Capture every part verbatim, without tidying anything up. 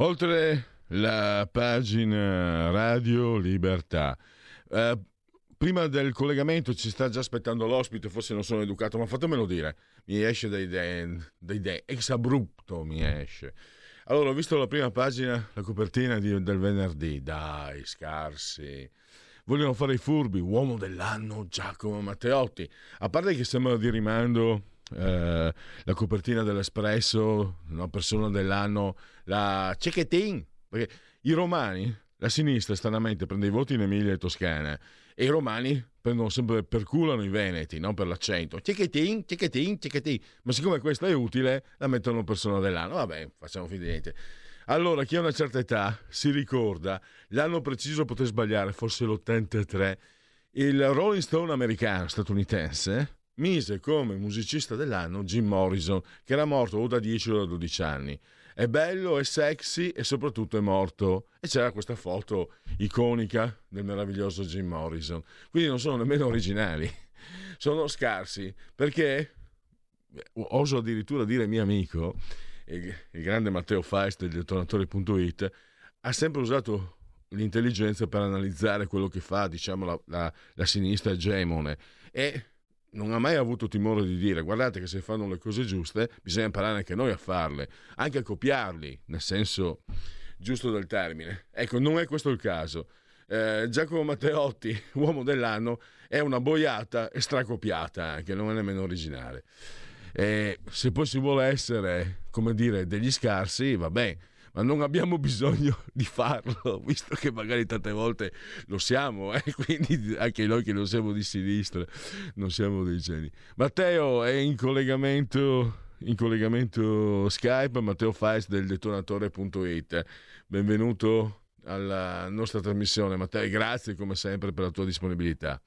Oltre la pagina Radio Libertà. Eh, prima del collegamento ci sta già aspettando l'ospite, forse non sono educato, ma fatemelo dire. Mi esce dai dei ex abrupto, mi esce. Allora, ho visto la prima pagina, la copertina di, del venerdì. Dai, scarsi. Vogliono fare i furbi, uomo dell'anno Giacomo Matteotti. A parte che sembra di rimando... Uh, la copertina dell'Espresso, una persona dell'anno, la Cecchettin, perché i romani, la sinistra stranamente prende i voti in Emilia e Toscana e i romani prendono sempre, perculano i veneti, no? Per l'accento Cecchettin, Cecchettin, Cecchettin, ma siccome questa è utile la mettono persona dell'anno, vabbè, facciamo finta di niente. Allora, chi ha una certa età si ricorda, l'anno preciso poter sbagliare, forse l'ottantatré, il Rolling Stone americano statunitense mise come musicista dell'anno Jim Morrison, che era morto o da dieci o da dodici anni. È bello, è sexy e soprattutto è morto. E c'era questa foto iconica del meraviglioso Jim Morrison. Quindi non sono nemmeno originali, sono scarsi, perché oso addirittura dire mio amico, il, il grande Matteo Feist del detonatore punto it, ha sempre usato l'intelligenza per analizzare quello che fa, diciamo, la, la, la sinistra egemone, e non ha mai avuto timore di dire: guardate che se fanno le cose giuste bisogna imparare anche noi a farle, anche a copiarli, nel senso giusto del termine. Ecco, non è questo il caso. eh, Giacomo Matteotti, uomo dell'anno, è una boiata e stracopiata, anche non è nemmeno originale. Eh, se poi si vuole essere, come dire, degli scarsi, vabbè, ma non abbiamo bisogno di farlo, visto che magari tante volte lo siamo, eh? Quindi anche noi che non siamo di sinistra non siamo dei geni. Matteo è in collegamento in collegamento Skype, Matteo Feist del detonatore punto it. Benvenuto alla nostra trasmissione, Matteo, grazie come sempre per la tua disponibilità.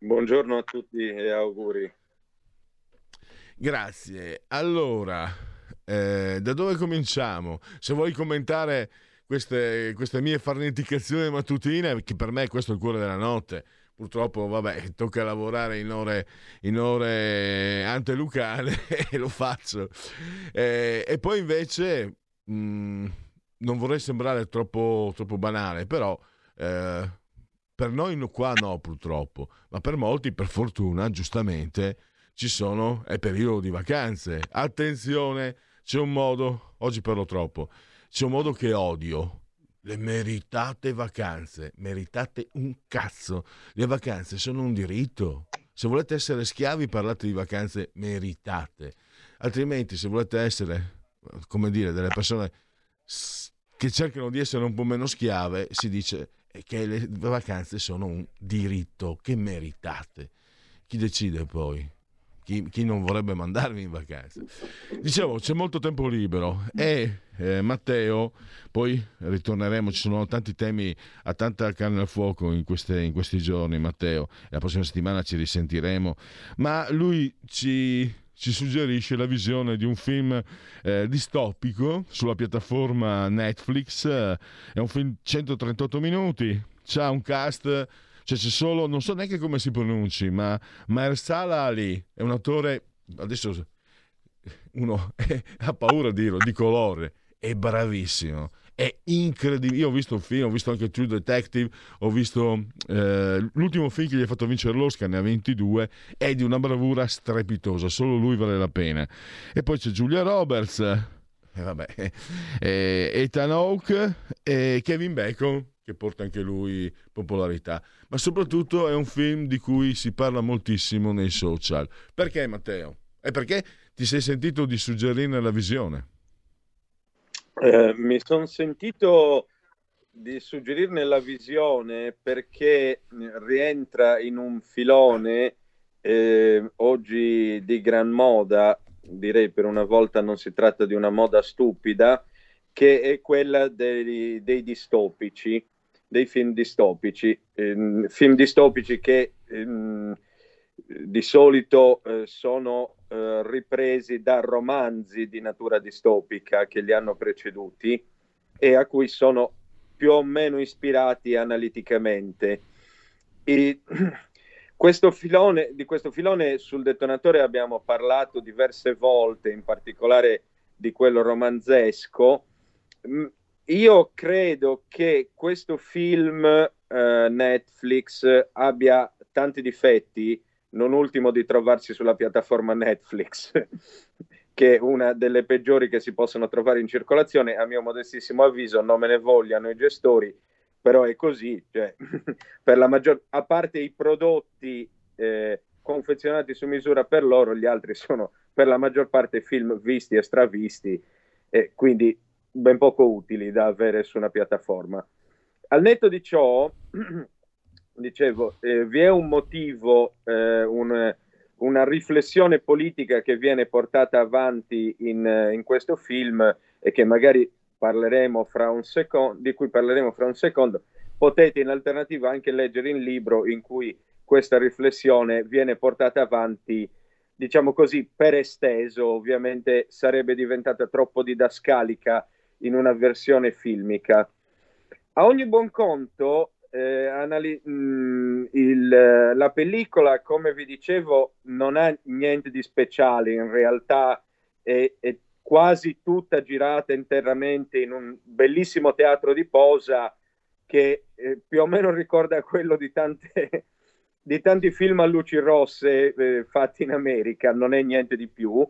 Buongiorno a tutti e auguri. Grazie. Allora, Eh, da dove cominciamo? Se vuoi commentare queste, queste mie farneticazioni mattutine, che per me questo è il cuore della notte, purtroppo vabbè, tocca lavorare in ore, in ore antelucane e lo faccio. Eh, e poi invece mh, non vorrei sembrare troppo, troppo banale, però eh, per noi qua no, purtroppo, ma per molti, per fortuna, giustamente ci sono, è periodo di vacanze. Attenzione, c'è un modo, oggi parlo troppo, c'è un modo che odio: le meritate vacanze. Meritate un cazzo, le vacanze sono un diritto. Se volete essere schiavi parlate di vacanze meritate, altrimenti se volete essere, come dire, delle persone che cercano di essere un po' meno schiave, si dice che le vacanze sono un diritto che meritate. Chi decide poi? Chi, chi non vorrebbe mandarmi in vacanza? Dicevo, c'è molto tempo libero e eh, Matteo, poi ritorneremo, ci sono tanti temi, a tanta carne al fuoco in, queste, in questi giorni, Matteo, e la prossima settimana ci risentiremo, ma lui ci, ci suggerisce la visione di un film eh, distopico sulla piattaforma Netflix. È un film centotrentotto minuti, c'ha un cast... Cioè c'è solo, non so neanche come si pronunci, ma Mahershala Ali è un attore, adesso uno ha paura di dirlo, di colore, è bravissimo, è incredibile. Io ho visto il film, ho visto anche True Detective, ho visto eh, l'ultimo film che gli ha fatto vincere l'Oscar, ne ha ventidue, è di una bravura strepitosa, solo lui vale la pena. E poi c'è Julia Roberts, eh, vabbè, eh, Ethan Hawke e Kevin Bacon, che porta anche lui popolarità, ma soprattutto è un film di cui si parla moltissimo nei social. Perché, Matteo? E perché ti sei sentito di suggerirne la visione? Eh, mi sono sentito di suggerirne la visione perché rientra in un filone eh, oggi di gran moda, direi per una volta non si tratta di una moda stupida, che è quella dei, dei distopici, dei film distopici, eh, film distopici che eh, di solito eh, sono eh, ripresi da romanzi di natura distopica che li hanno preceduti e a cui sono più o meno ispirati analiticamente. E questo filone, di questo filone sul detonatore abbiamo parlato diverse volte, in particolare di quello romanzesco. Io credo che questo film eh, Netflix abbia tanti difetti, non ultimo di trovarsi sulla piattaforma Netflix, che è una delle peggiori che si possono trovare in circolazione, a mio modestissimo avviso, non me ne vogliano i gestori, però è così, cioè, per la maggior a parte i prodotti eh, confezionati su misura per loro, gli altri sono per la maggior parte film visti e stravisti, eh, quindi ben poco utili da avere su una piattaforma. Al netto di ciò, dicevo, eh, vi è un motivo, eh, un, una riflessione politica che viene portata avanti in, in questo film e che magari parleremo fra un secondo, di cui parleremo fra un secondo. Potete in alternativa anche leggere il libro in cui questa riflessione viene portata avanti, diciamo così, per esteso. Ovviamente sarebbe diventata troppo didascalica in una versione filmica. A ogni buon conto, Eh, anali- mh, il, la pellicola, come vi dicevo, non ha niente di speciale, in realtà è, è quasi tutta girata internamente in un bellissimo teatro di posa che eh, più o meno ricorda quello di, tante, di tanti film a luci rosse eh, fatti in America, non è niente di più,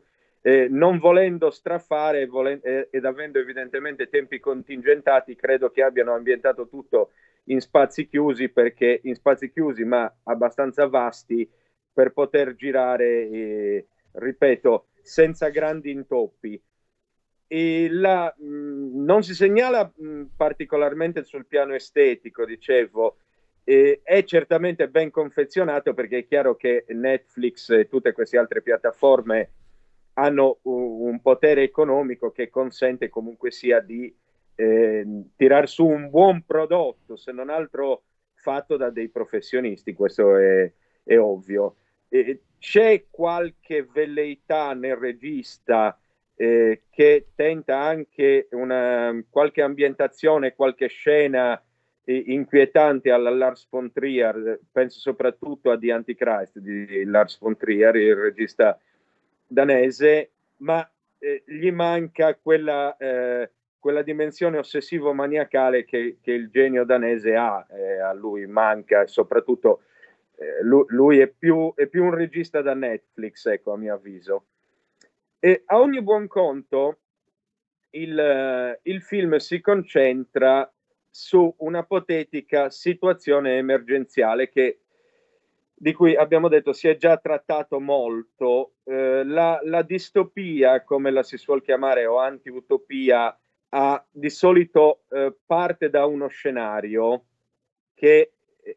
eh, non volendo strafare volen- eh, ed avendo evidentemente tempi contingentati, credo che abbiano ambientato tutto in spazi chiusi, perché in spazi chiusi ma abbastanza vasti per poter girare, eh, ripeto, senza grandi intoppi. E la, mh, non si segnala mh, particolarmente sul piano estetico, dicevo, eh, è certamente ben confezionato, perché è chiaro che Netflix e tutte queste altre piattaforme hanno un, un potere economico che consente comunque sia di Eh, tirar su un buon prodotto, se non altro fatto da dei professionisti, questo è, è ovvio. Eh, c'è qualche velleità nel regista eh, che tenta anche una, qualche ambientazione, qualche scena eh, inquietante alla Lars von Trier, penso soprattutto a The Antichrist di Lars von Trier, il regista danese, ma eh, gli manca quella... Eh, quella dimensione ossessivo-maniacale che, che il genio danese ha, eh, a lui manca, soprattutto eh, lui, lui è, più, è più un regista da Netflix, ecco, a mio avviso. E a ogni buon conto il, il film si concentra su una ipotetica situazione emergenziale che, di cui abbiamo detto, si è già trattato molto. Eh, la, la distopia, come la si suol chiamare, o antiutopia, A, di solito eh, parte da uno scenario che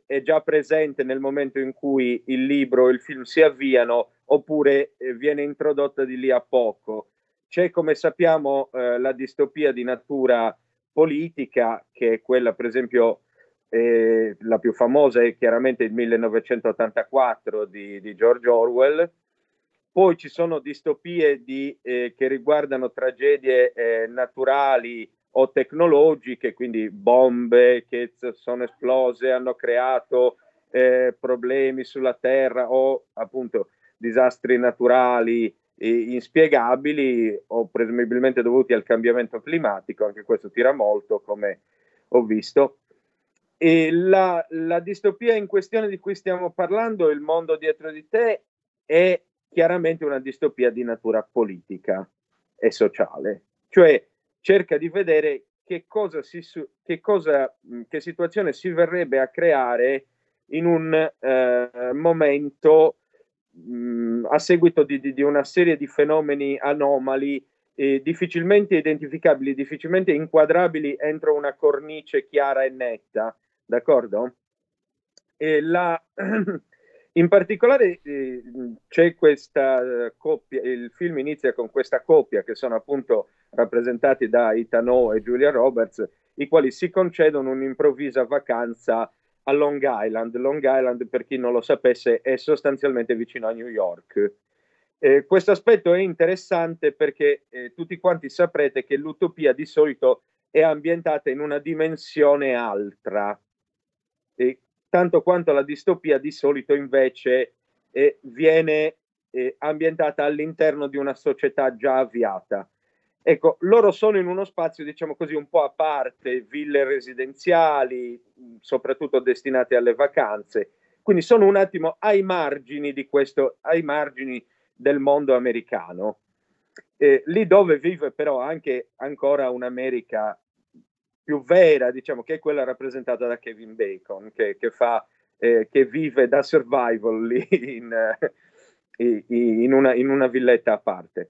è già presente nel momento in cui il libro e il film si avviano, oppure eh, viene introdotta di lì a poco. C'è, come sappiamo, eh, la distopia di natura politica, che è quella, per esempio, eh, la più famosa è chiaramente il millenovecentottantaquattro di, di George Orwell. Poi ci sono distopie di, eh, che riguardano tragedie eh, naturali o tecnologiche, quindi bombe che sono esplose, hanno creato eh, problemi sulla Terra, o appunto disastri naturali eh, inspiegabili o presumibilmente dovuti al cambiamento climatico. Anche questo tira molto, come ho visto. E la, la distopia in questione di cui stiamo parlando, Il mondo dietro di te, è chiaramente una distopia di natura politica e sociale, cioè cerca di vedere che cosa si che cosa che situazione si verrebbe a creare in un eh, momento mh, a seguito di, di, di una serie di fenomeni anomali eh, difficilmente identificabili, difficilmente inquadrabili entro una cornice chiara e netta, d'accordo? E la, in particolare eh, c'è questa coppia, il film inizia con questa coppia che sono appunto rappresentati da Ethan Hawke e Julia Roberts, i quali si concedono un'improvvisa vacanza a Long Island. Long Island, per chi non lo sapesse, è sostanzialmente vicino a New York. Eh, questo aspetto è interessante perché eh, tutti quanti saprete che l'utopia di solito è ambientata in una dimensione altra, e tanto quanto la distopia di solito invece eh, viene eh, ambientata all'interno di una società già avviata. Ecco, loro sono in uno spazio, diciamo così, un po' a parte, ville residenziali, soprattutto destinate alle vacanze, quindi sono un attimo ai margini di questo, ai margini del mondo americano, eh, lì dove vive però anche ancora un'America più vera, diciamo, che è quella rappresentata da Kevin Bacon, che, che, fa, eh, che vive da survival lì in, in, una, in una villetta a parte.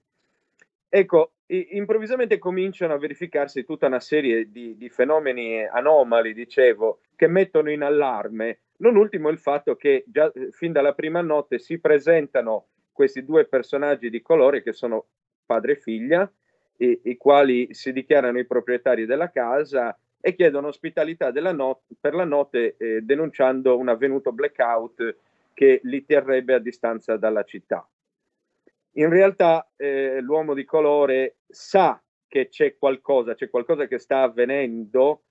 Ecco, improvvisamente cominciano a verificarsi tutta una serie di, di fenomeni anomali, dicevo, che mettono in allarme, non ultimo il fatto che già fin dalla prima notte si presentano questi due personaggi di colore che sono padre e figlia, e, i quali si dichiarano i proprietari della casa e chiedono ospitalità della not- per la notte, eh, denunciando un avvenuto blackout che li terrebbe a distanza dalla città. In realtà eh, l'uomo di colore sa che c'è qualcosa, c'è qualcosa che sta avvenendo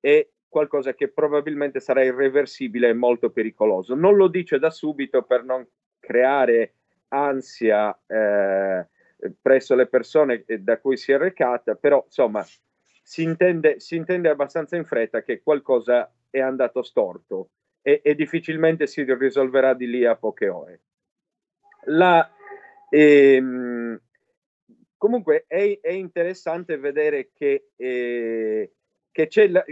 e qualcosa che probabilmente sarà irreversibile e molto pericoloso. Non lo dice da subito per non creare ansia eh, presso le persone da cui si è recata, però insomma si intende, si intende abbastanza in fretta che qualcosa è andato storto e, e difficilmente si risolverà di lì a poche ore. La E, comunque è, è interessante vedere che, eh, che c'è, la,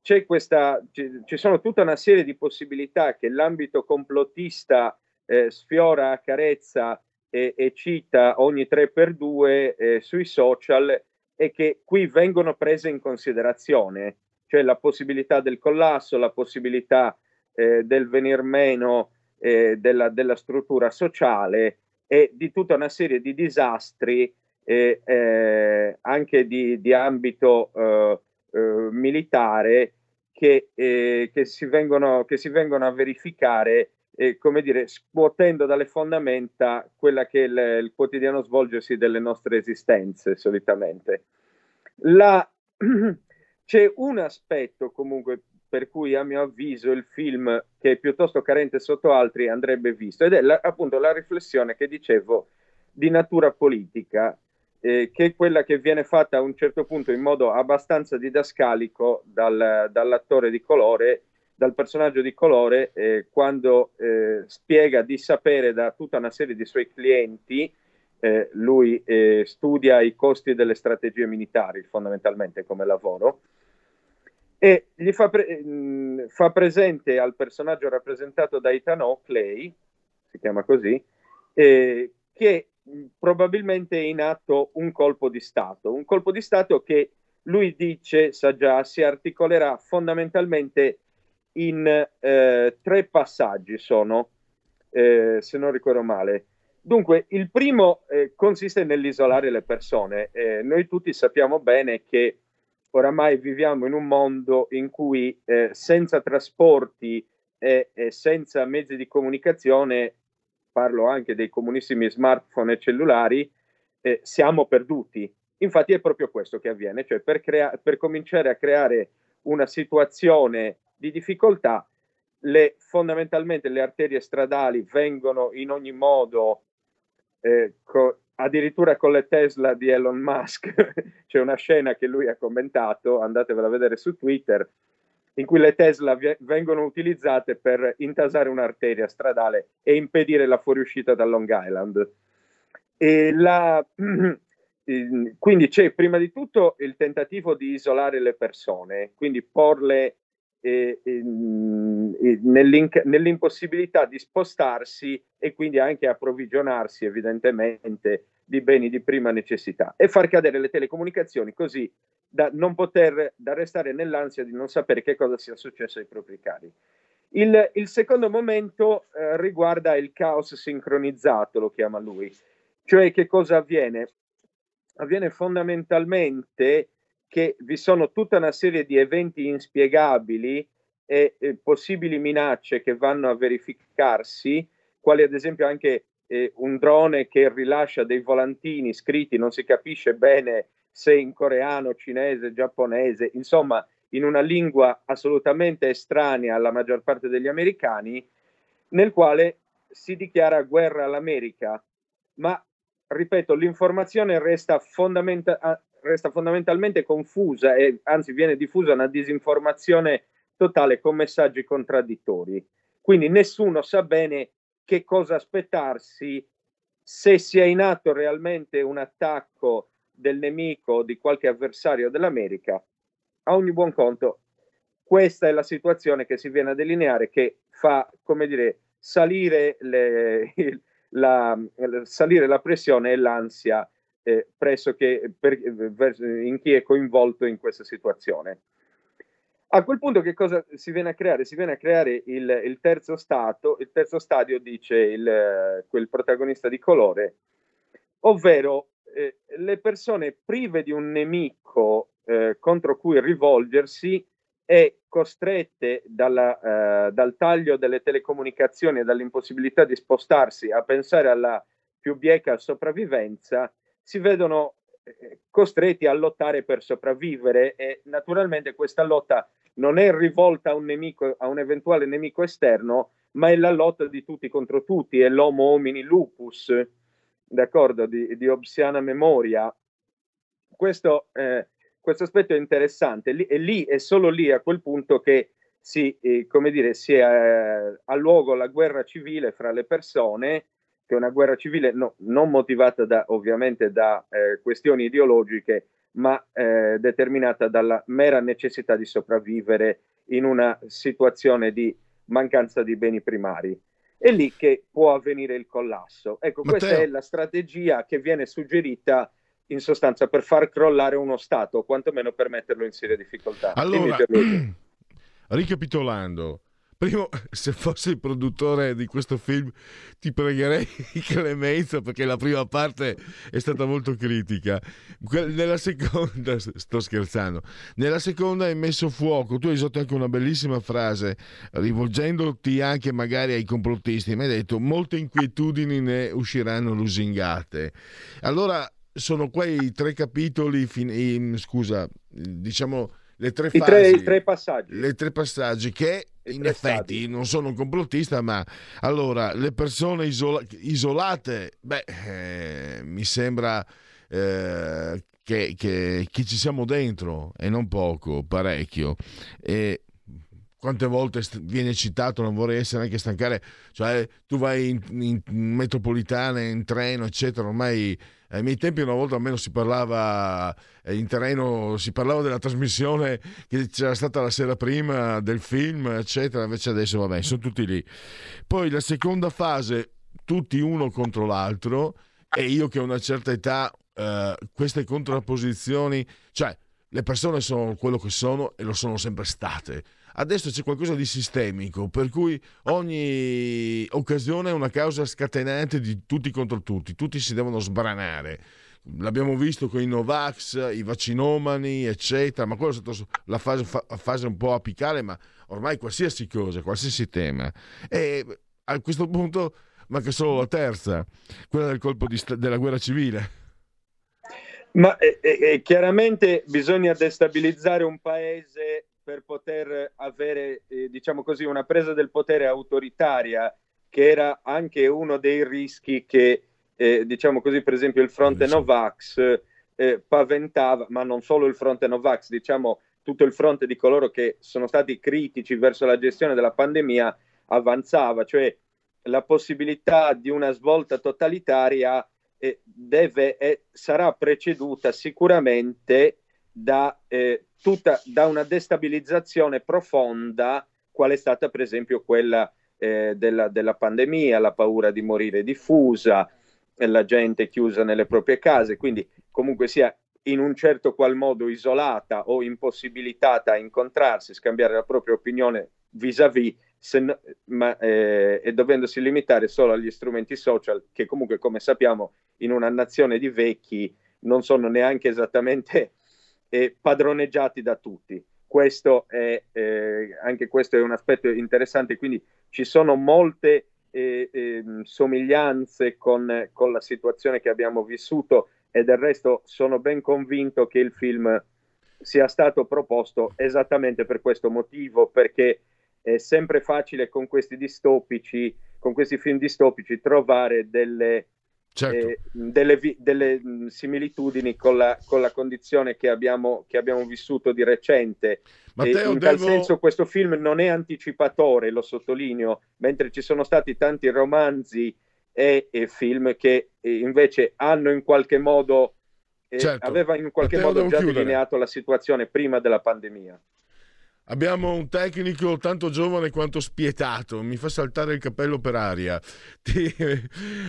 c'è questa, ci sono tutta una serie di possibilità che l'ambito complottista eh, sfiora, accarezza e, e cita ogni tre per due eh, sui social, e che qui vengono prese in considerazione, cioè la possibilità del collasso, la possibilità eh, del venir meno eh, della, della struttura sociale e di tutta una serie di disastri eh, eh, anche di, di ambito eh, eh, militare che, eh, che, si vengono, che si vengono a verificare, eh, come dire, scuotendo dalle fondamenta quella che è il, il quotidiano svolgersi delle nostre esistenze solitamente. La... C'è un aspetto comunque per cui a mio avviso il film, che è piuttosto carente sotto altri, andrebbe visto, ed è la, appunto la riflessione che dicevo di natura politica, eh, che è quella che viene fatta a un certo punto in modo abbastanza didascalico dal, dall'attore di colore, dal personaggio di colore, eh, quando eh, spiega di sapere da tutta una serie di suoi clienti, eh, lui eh, studia i costi delle strategie militari fondamentalmente come lavoro, e gli fa, pre- mh, fa presente al personaggio rappresentato da Ethan Hawke, Clay, si chiama così, eh, che mh, probabilmente è in atto un colpo di Stato, un colpo di Stato che lui dice, sa già, si articolerà fondamentalmente in eh, tre passaggi, sono, eh, se non ricordo male. Dunque, il primo eh, consiste nell'isolare le persone. Eh, noi tutti sappiamo bene che oramai viviamo in un mondo in cui eh, senza trasporti e, e senza mezzi di comunicazione, parlo anche dei comunissimi smartphone e cellulari, eh, siamo perduti. Infatti è proprio questo che avviene, cioè per, crea- per cominciare a creare una situazione di difficoltà, le, fondamentalmente le arterie stradali vengono in ogni modo eh, co- addirittura con le Tesla di Elon Musk. C'è una scena che lui ha commentato, andatevela a vedere su Twitter, in cui le Tesla vi- vengono utilizzate per intasare un'arteria stradale e impedire la fuoriuscita da Long Island. E la, quindi c'è prima di tutto il tentativo di isolare le persone, quindi porle eh, eh, nell'impossibilità di spostarsi e quindi anche approvvigionarsi evidentemente di beni di prima necessità e far cadere le telecomunicazioni così da non poter, da restare nell'ansia di non sapere che cosa sia successo ai propri cari. Il, il secondo momento eh, riguarda il caos sincronizzato, lo chiama lui, cioè che cosa avviene? Avviene fondamentalmente che vi sono tutta una serie di eventi inspiegabili e, e possibili minacce che vanno a verificarsi, quali ad esempio anche eh, un drone che rilascia dei volantini scritti, non si capisce bene se in coreano, cinese, giapponese, insomma in una lingua assolutamente estranea alla maggior parte degli americani, nel quale si dichiara guerra all'America. Ma, ripeto, l'informazione resta, fondamenta- resta fondamentalmente confusa e anzi viene diffusa una disinformazione totale con messaggi contraddittori. Quindi nessuno sa bene che cosa aspettarsi, se sia in atto realmente un attacco del nemico o di qualche avversario dell'America. A ogni buon conto, questa è la situazione che si viene a delineare, che fa, come dire, salire, le, il, la, salire la pressione e l'ansia eh, pressoché per, in chi è coinvolto in questa situazione. A quel punto che cosa si viene a creare? Si viene a creare il, il terzo stato, il terzo stadio, dice il, quel protagonista di colore, ovvero eh, le persone prive di un nemico Eh, contro cui rivolgersi e costrette dalla, eh, dal taglio delle telecomunicazioni e dall'impossibilità di spostarsi a pensare alla più bieca sopravvivenza, si vedono eh, costretti a lottare per sopravvivere, e naturalmente questa lotta non è rivolta a un nemico, a un eventuale nemico esterno, ma è la lotta di tutti contro tutti, è l'homo homini lupus, d'accordo, di, di Hobbesiana memoria. Questo eh, Questo aspetto è interessante, e lì è solo lì a quel punto che si, eh, come dire, si eh, ha luogo la guerra civile fra le persone, che è una guerra civile no, non motivata da, ovviamente da eh, questioni ideologiche, ma eh, determinata dalla mera necessità di sopravvivere in una situazione di mancanza di beni primari. È lì che può avvenire il collasso. Ecco, Matteo, questa è la strategia che viene suggerita in sostanza per far crollare uno Stato, o quantomeno per metterlo in seria difficoltà. Allora, ricapitolando, primo, se fossi il produttore di questo film ti pregherei clemenza, perché la prima parte è stata molto critica. Nella seconda, sto scherzando, nella seconda hai messo fuoco, tu hai usato anche una bellissima frase, rivolgendoti anche magari ai complottisti, mi hai detto molte inquietudini ne usciranno lusingate. Allora, sono quei tre capitoli, fin- in, scusa, diciamo le tre I fasi, tre, i tre passaggi, le tre passaggi che I in effetti stadi. Non sono un complottista, ma allora le persone isola- isolate, beh, eh, mi sembra eh, che, che, che ci siamo dentro e non poco, parecchio. E quante volte viene citato, non vorrei essere anche stancare, cioè tu vai in, in metropolitana, in treno, eccetera, ormai ai miei tempi una volta almeno si parlava in treno, si parlava della trasmissione che c'era stata la sera prima, del film, eccetera, invece adesso vabbè, sono tutti lì. Poi la seconda fase, tutti uno contro l'altro, e io che ho una certa età, eh, queste contrapposizioni, cioè le persone sono quello che sono e lo sono sempre state. Adesso c'è qualcosa di sistemico, per cui ogni occasione è una causa scatenante di tutti contro tutti, tutti si devono sbranare. L'abbiamo visto con i Novax, i vaccinomani, eccetera, ma quella è stata la fase, fa, fase un po' apicale, ma ormai qualsiasi cosa, qualsiasi tema. E a questo punto manca solo la terza, quella del colpo di sta- della guerra civile. Ma eh, eh, chiaramente bisogna destabilizzare un paese per poter avere, eh, diciamo così, una presa del potere autoritaria, che era anche uno dei rischi che, eh, diciamo così, per esempio il fronte Novax eh, paventava, ma non solo il fronte Novax, diciamo tutto il fronte di coloro che sono stati critici verso la gestione della pandemia avanzava, cioè la possibilità di una svolta totalitaria eh, deve e sarà preceduta sicuramente da eh, tutta da una destabilizzazione profonda, qual è stata per esempio quella eh, della, della pandemia, la paura di morire diffusa, la gente chiusa nelle proprie case, quindi comunque sia in un certo qual modo isolata o impossibilitata a incontrarsi, scambiare la propria opinione vis-à-vis, se no, ma, eh, e dovendosi limitare solo agli strumenti social, che comunque, come sappiamo, in una nazione di vecchi non sono neanche esattamente eh, padroneggiati da tutti. Questo è eh, anche questo è un aspetto interessante, quindi ci sono molte eh, eh, somiglianze con, con la situazione che abbiamo vissuto, e del resto sono ben convinto che il film sia stato proposto esattamente per questo motivo, perché è sempre facile con questi distopici, con questi film distopici, trovare delle, certo. eh, delle, vi, delle similitudini con la, con la condizione che abbiamo, che abbiamo vissuto di recente. Matteo, eh, in tal devo... senso questo film non è anticipatore, lo sottolineo, mentre ci sono stati tanti romanzi e, e film che e invece hanno in qualche modo eh, certo. aveva in qualche Matteo, modo già chiudere. delineato la situazione prima della pandemia. Abbiamo un tecnico tanto giovane quanto spietato, mi fa saltare il cappello per aria. Ti...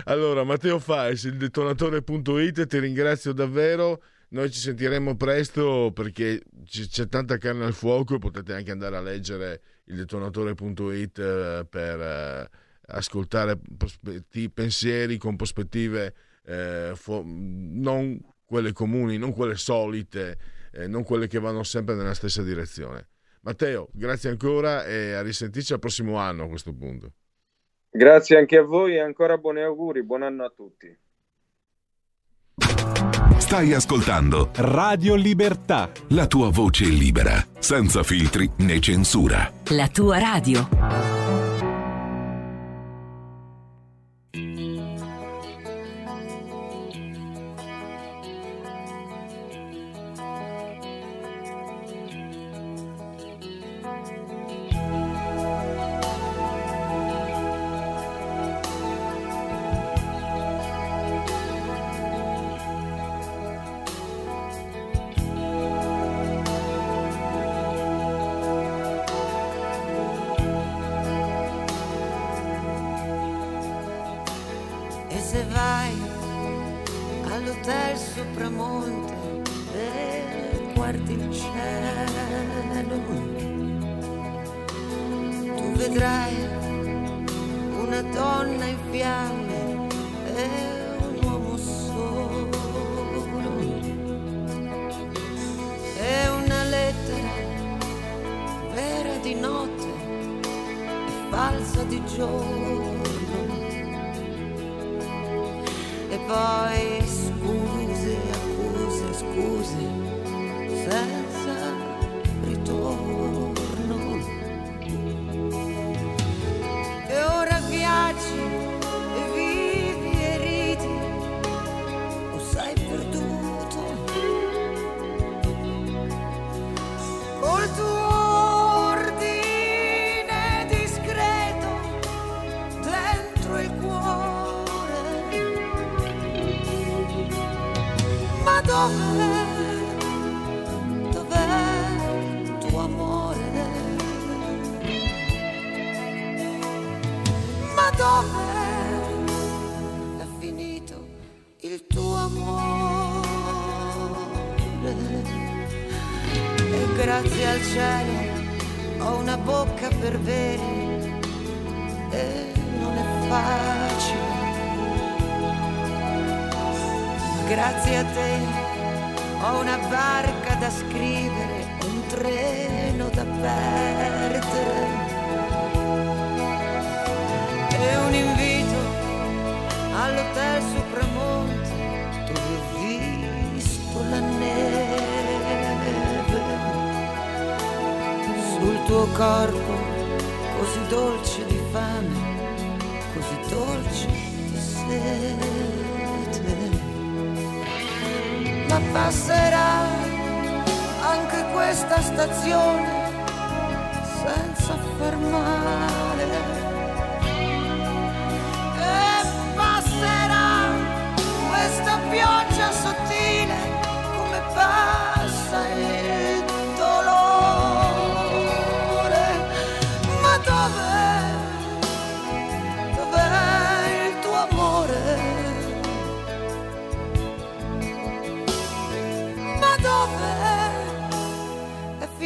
Allora, Matteo Feist, il detonatore punto it, ti ringrazio davvero. Noi ci sentiremo presto perché c'è tanta carne al fuoco, e potete anche andare a leggere il detonatore punto it per ascoltare pensieri con prospettive eh, fo- non quelle comuni, non quelle solite, eh, non quelle che vanno sempre nella stessa direzione. Matteo, grazie ancora e a risentirci al prossimo anno a questo punto. Grazie anche a voi e ancora buoni auguri, buon anno a tutti. Stai ascoltando Radio Libertà, la tua voce libera, senza filtri né censura. La tua radio.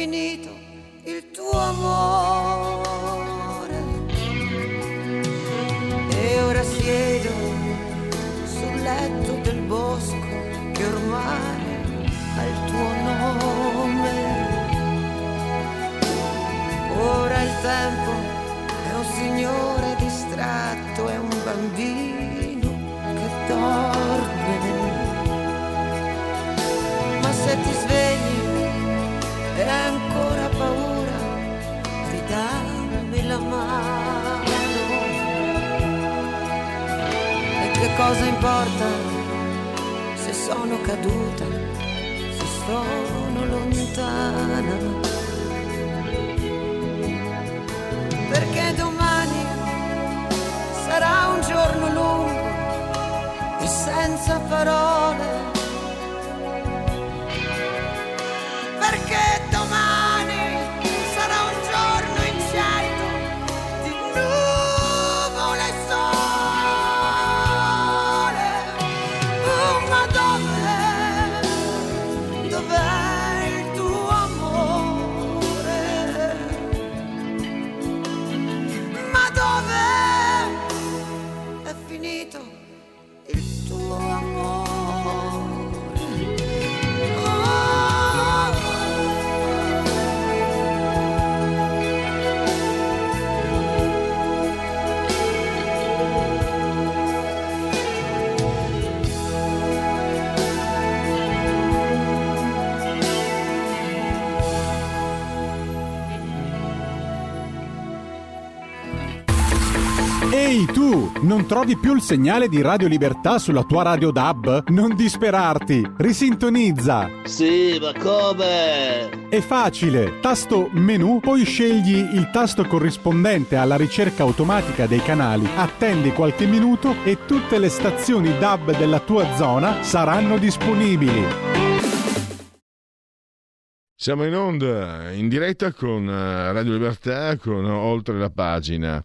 infinito il tuo amore. E ora siedo sul letto del bosco che ormai ha il tuo nome. Ora il tempo è un signore distratto, è un bambino che dorme. Ma se ti svegli e hai ancora paura di darmi la mano, e che cosa importa se sono caduta, se sono lontana, perché domani sarà un giorno lungo e senza parole. Perché domani sarà un giorno incerto di nuvole e sole. Oh, ma dov'è, dov'è il tuo amore? Ma dov'è, è finito il tuo amore? Ehi tu, non trovi più il segnale di Radio Libertà sulla tua radio D A B? Non disperarti, risintonizza! Sì, ma come? È facile, tasto menu, poi scegli il tasto corrispondente alla ricerca automatica dei canali, attendi qualche minuto e tutte le stazioni D A B della tua zona saranno disponibili. Siamo in onda, in diretta con Radio Libertà, con Oltre la Pagina.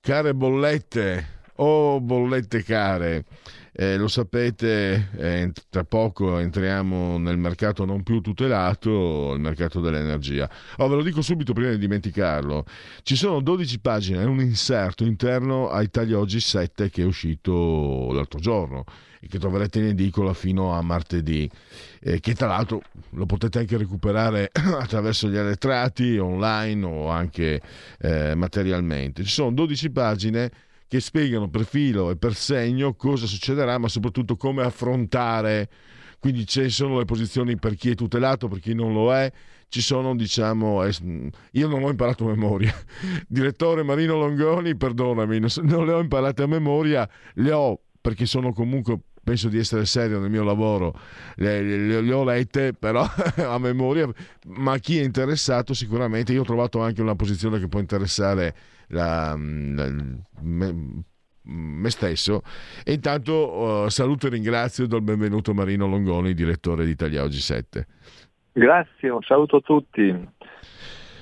Care bollette, oh bollette care, eh, lo sapete, eh, tra poco entriamo nel mercato non più tutelato, il mercato dell'energia. Oh, ve lo dico subito prima di dimenticarlo, ci sono dodici pagine, un inserto interno a Italia Oggi sette che è uscito l'altro giorno e che troverete in edicola fino a martedì, eh, che tra l'altro lo potete anche recuperare attraverso gli arretrati online o anche eh, materialmente. Ci sono dodici pagine che spiegano per filo e per segno cosa succederà, ma soprattutto come affrontare. Quindi ci sono le posizioni per chi è tutelato, per chi non lo è. Ci sono, diciamo, io non ho imparato a memoria, direttore Marino Longoni, perdonami, non le ho imparate a memoria, le ho perché sono comunque, penso di essere serio nel mio lavoro, le, le, le ho lette però a memoria, ma chi è interessato sicuramente, io ho trovato anche una posizione che può interessare la, la, me, me stesso. E intanto uh, saluto e ringrazio, do il benvenuto Marino Longoni, direttore di Italia Oggi sette. Grazie, un saluto a tutti.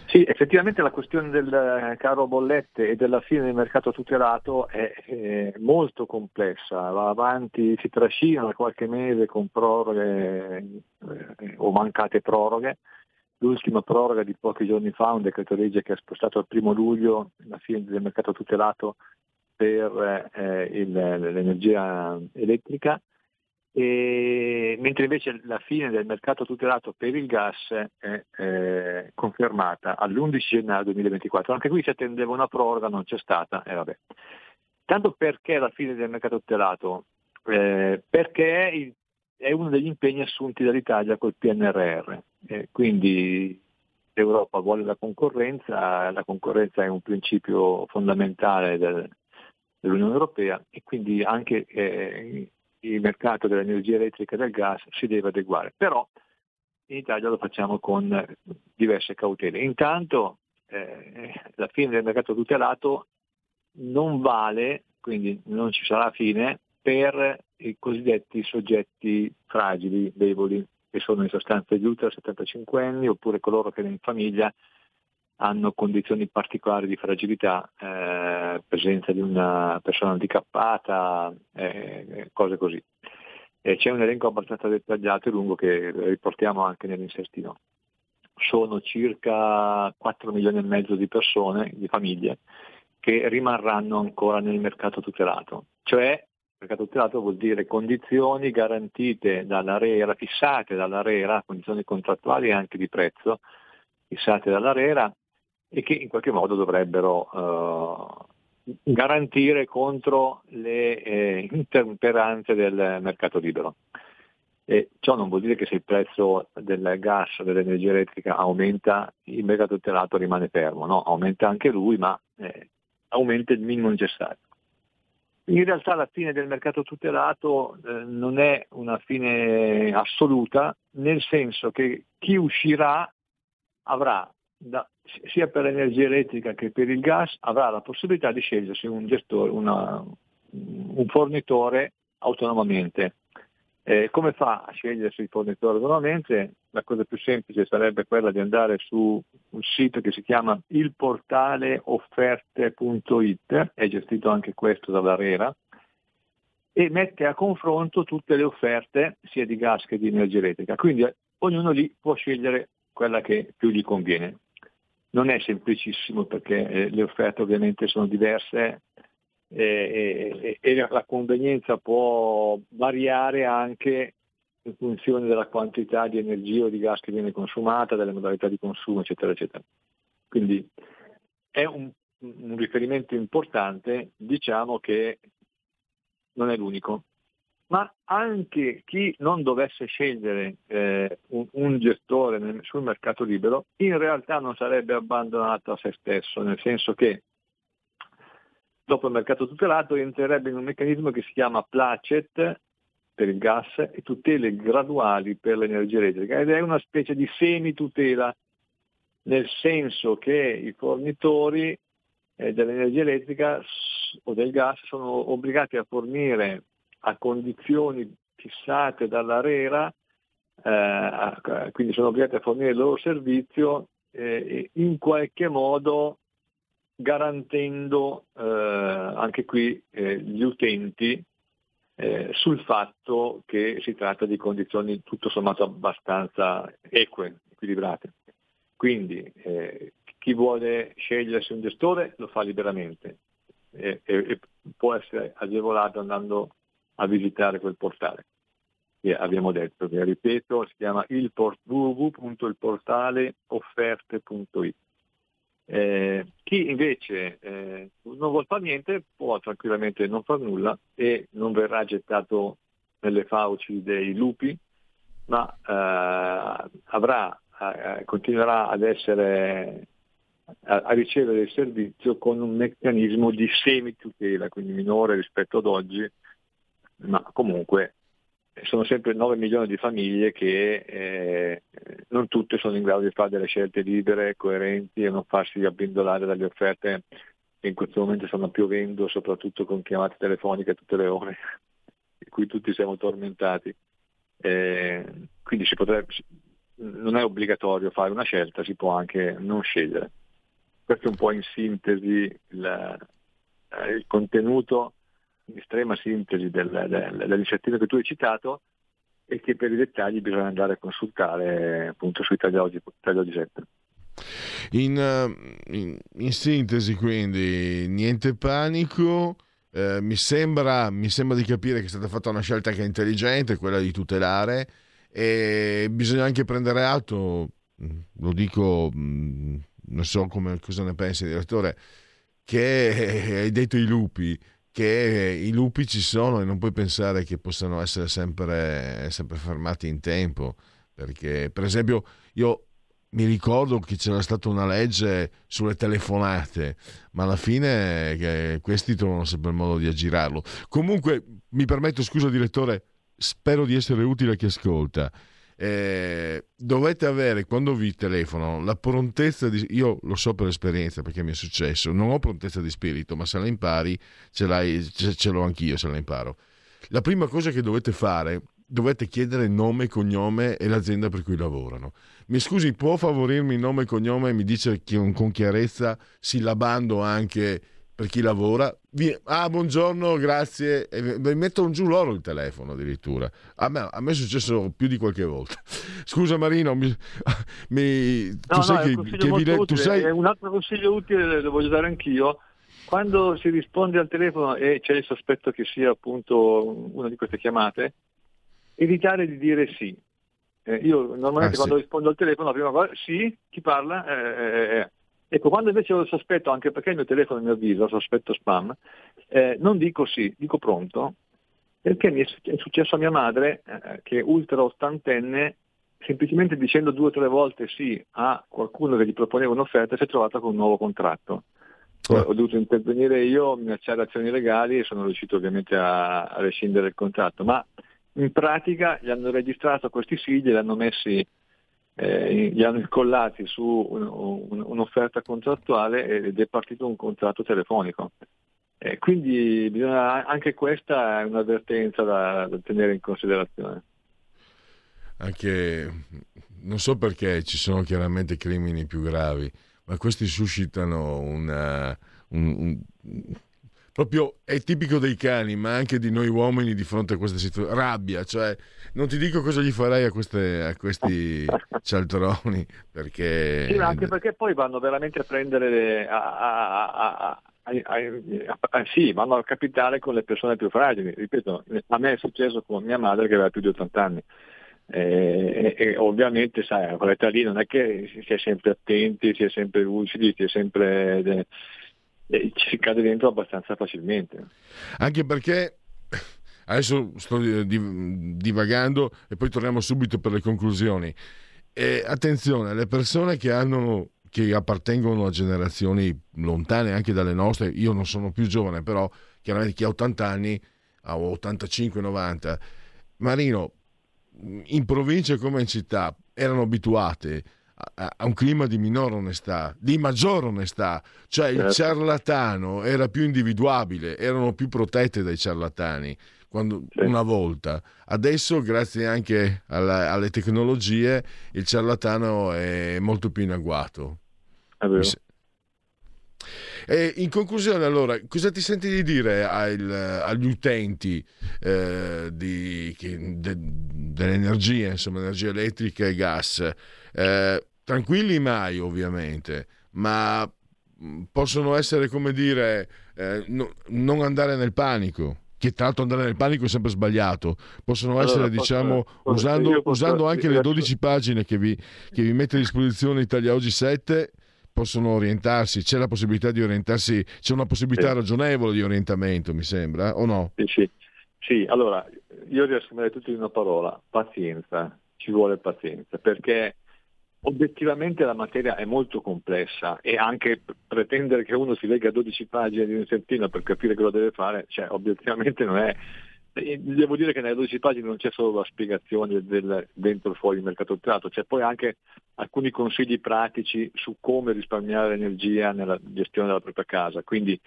Sì, effettivamente la questione del caro bollette e della fine del mercato tutelato è, è molto complessa, va avanti, si trascina da qualche mese con proroghe eh, o mancate proroghe. L'ultima proroga di pochi giorni fa, un decreto legge che ha spostato al primo luglio la fine del mercato tutelato per eh, il, l'energia elettrica, e mentre invece la fine del mercato tutelato per il gas è eh, confermata all'undici gennaio duemilaventiquattro. Anche qui si attendeva una proroga, non c'è stata. Eh, vabbè. Tanto perché la fine del mercato tutelato? Eh, perché è, il, è uno degli impegni assunti dall'Italia col P N R R. Eh, quindi l'Europa vuole la concorrenza, la concorrenza è un principio fondamentale del, dell'Unione Europea, e quindi anche eh, il mercato dell'energia elettrica e del gas si deve adeguare, però in Italia lo facciamo con diverse cautele. Intanto eh, la fine del mercato tutelato non vale, quindi non ci sarà fine, per i cosiddetti soggetti fragili, deboli, che sono in sostanza gli ultra settantacinquenni oppure coloro che in famiglia hanno condizioni particolari di fragilità, eh, presenza di una persona handicappata, eh, cose così. E c'è un elenco abbastanza dettagliato e lungo che riportiamo anche nell'insertino. sono circa quattro milioni e mezzo di persone, di famiglie, che rimarranno ancora nel mercato tutelato. Cioè, mercato tutelato vuol dire condizioni garantite dall'ARERA, fissate dall'ARERA, condizioni contrattuali e anche di prezzo, fissate dall'ARERA, e che in qualche modo dovrebbero eh, garantire contro le eh, intemperanze del mercato libero. E ciò non vuol dire che se il prezzo del gas, dell'energia elettrica aumenta, il mercato tutelato rimane fermo, no? Aumenta anche lui, ma eh, aumenta il minimo necessario. In realtà la fine del mercato tutelato eh, non è una fine assoluta, nel senso che chi uscirà avrà, da, sia per l'energia elettrica che per il gas, avrà la possibilità di scegliersi un gestore, una, un fornitore autonomamente. Eh, come fa a scegliersi il fornitore autonomamente? La cosa più semplice sarebbe quella di andare su un sito che si chiama il portale offerte punto it, è gestito anche questo dall'ARERA, e mette a confronto tutte le offerte sia di gas che di energia elettrica, quindi ognuno lì può scegliere quella che più gli conviene. Non è semplicissimo perché eh, le offerte ovviamente sono diverse, E, e, e la convenienza può variare anche in funzione della quantità di energia o di gas che viene consumata, delle modalità di consumo, eccetera, eccetera. Quindi è un, un riferimento importante, diciamo che non è l'unico, ma anche chi non dovesse scegliere eh, un, un gestore nel, sul mercato libero, in realtà non sarebbe abbandonato a se stesso, nel senso che dopo il mercato tutelato entrerebbe in un meccanismo che si chiama placet per il gas e tutele graduali per l'energia elettrica, ed è una specie di semi-tutela, nel senso che i fornitori eh, dell'energia elettrica o del gas sono obbligati a fornire a condizioni fissate dall'ARERA, eh, quindi sono obbligati a fornire il loro servizio eh, in qualche modo garantendo eh, anche qui eh, gli utenti eh, sul fatto che si tratta di condizioni tutto sommato abbastanza eque, equilibrate. Quindi eh, chi vuole scegliersi un gestore lo fa liberamente e, e, e può essere agevolato andando a visitare quel portale che abbiamo detto, che ripeto si chiama il portale offerte punto it. Eh, chi invece eh, non vuol fare niente può tranquillamente non far nulla e non verrà gettato nelle fauci dei lupi, ma eh, avrà, eh, continuerà ad essere a, a ricevere il servizio con un meccanismo di semi-tutela, quindi minore rispetto ad oggi, ma comunque sono sempre nove milioni di famiglie che eh, non tutte sono in grado di fare delle scelte libere, coerenti e non farsi abbindolare dalle offerte che in questo momento stanno piovendo, soprattutto con chiamate telefoniche a tutte le ore, di cui tutti siamo tormentati. Eh, quindi si potrebbe, non è obbligatorio fare una scelta, si può anche non scegliere. Questo è un po' in sintesi la, il contenuto, in estrema sintesi dell'iniziativa che tu hai citato, e che per i dettagli bisogna andare a consultare appunto su Italia Oggi, Italia Oggi sette. In, in, in sintesi quindi niente panico, eh, mi sembra mi sembra di capire che è stata fatta una scelta che è intelligente, quella di tutelare, e bisogna anche prendere atto, lo dico, non so come, cosa ne pensi direttore, che hai detto i lupi, che i lupi ci sono e non puoi pensare che possano essere sempre, sempre fermati in tempo, perché per esempio io mi ricordo che c'era stata una legge sulle telefonate, ma alla fine eh, questi trovano sempre il modo di aggirarlo. Comunque mi permetto, scusa direttore, spero di essere utile a chi ascolta, eh, dovete avere quando vi telefonano la prontezza di, io lo so per esperienza perché mi è successo, non ho prontezza di spirito, ma se la impari ce l'hai, ce, ce l'ho anch'io se la imparo. La prima cosa che dovete fare, dovete chiedere nome, cognome e l'azienda per cui lavorano. Mi scusi, può favorirmi nome e cognome e mi dice con chiarezza, sillabando anche per chi lavora. Ah, buongiorno, grazie. Mi mettono giù loro il telefono addirittura. A me, a me è successo più di qualche volta. Scusa Marino, mi, mi, no, tu no, sai che, che mi utile, tu sei... Un altro consiglio utile lo voglio dare anch'io. Quando si risponde al telefono e c'è il sospetto che sia appunto una di queste chiamate, evitare di dire sì. Eh, io normalmente ah, quando sì. rispondo al telefono, la prima cosa sì, chi parla? Eh, eh. Ecco, quando invece ho il sospetto, anche perché il mio telefono mi avvisa, sospetto spam, eh, non dico sì, dico pronto, perché mi è successo a mia madre, eh, che è ultra ottantenne, semplicemente dicendo due o tre volte sì a qualcuno che gli proponeva un'offerta, si è trovata con un nuovo contratto. Eh. Ho dovuto intervenire io, minacciare azioni legali e sono riuscito ovviamente a, a rescindere il contratto, ma in pratica gli hanno registrato questi sì, li hanno messi, eh, li hanno incollati su un, un, un'offerta contrattuale ed è partito un contratto telefonico. Eh, quindi bisogna, anche questa è un'avvertenza da, da tenere in considerazione. Anche non so perché ci sono chiaramente crimini più gravi, ma questi suscitano una, un, un proprio è tipico dei cani, ma anche di noi uomini di fronte a questa situazione, rabbia, cioè non ti dico cosa gli farei a, queste, a questi cialtroni, perché sì, anche perché poi vanno veramente a prendere a, a, a, a, a, a, a sì, vanno a capitare con le persone più fragili. Ripeto, a me è successo con mia madre che aveva più di ottanta anni. E, e, e ovviamente sai, a quell'età lì non è che si è sempre attenti, si è sempre lucidi, si è sempre eh, eh, ci cade dentro abbastanza facilmente, anche perché adesso sto divagando e poi torniamo subito per le conclusioni. E attenzione, le persone che hanno che appartengono a generazioni lontane anche dalle nostre, io non sono più giovane, però chiaramente chi ha ottanta anni, ha ottantacinque novanta, Marino, in provincia come in città erano abituate a, a un clima di minor onestà, di maggior onestà, cioè il ciarlatano era più individuabile, erano più protette dai ciarlatani quando, una volta. Adesso, grazie anche alla, alle tecnologie, il ciarlatano è molto più in agguato. È vero. E in conclusione, allora, cosa ti senti di dire al, agli utenti eh, di, che, de, dell'energia, insomma, energia elettrica e gas? Eh, tranquilli mai, ovviamente, ma possono essere, come dire, eh, no, non andare nel panico, che tra l'altro andare nel panico è sempre sbagliato. Possono allora, essere, posso, diciamo, posso, usando, posso, usando anche le dodici pagine che vi, che vi mette a disposizione Italia Oggi sette, possono orientarsi, c'è la possibilità di orientarsi, c'è una possibilità sì. ragionevole di orientamento, mi sembra, o no? Sì, sì. Sì, allora, io riassumerei tutto in una parola, pazienza, ci vuole pazienza, perché obiettivamente la materia è molto complessa e anche pretendere che uno si legga a dodici pagine di un serpino per capire cosa deve fare, cioè obiettivamente non è... Devo dire che nelle dodici pagine non c'è solo la spiegazione del dentro e fuori mercato tratto, c'è poi anche alcuni consigli pratici su come risparmiare energia nella gestione della propria casa. Quindi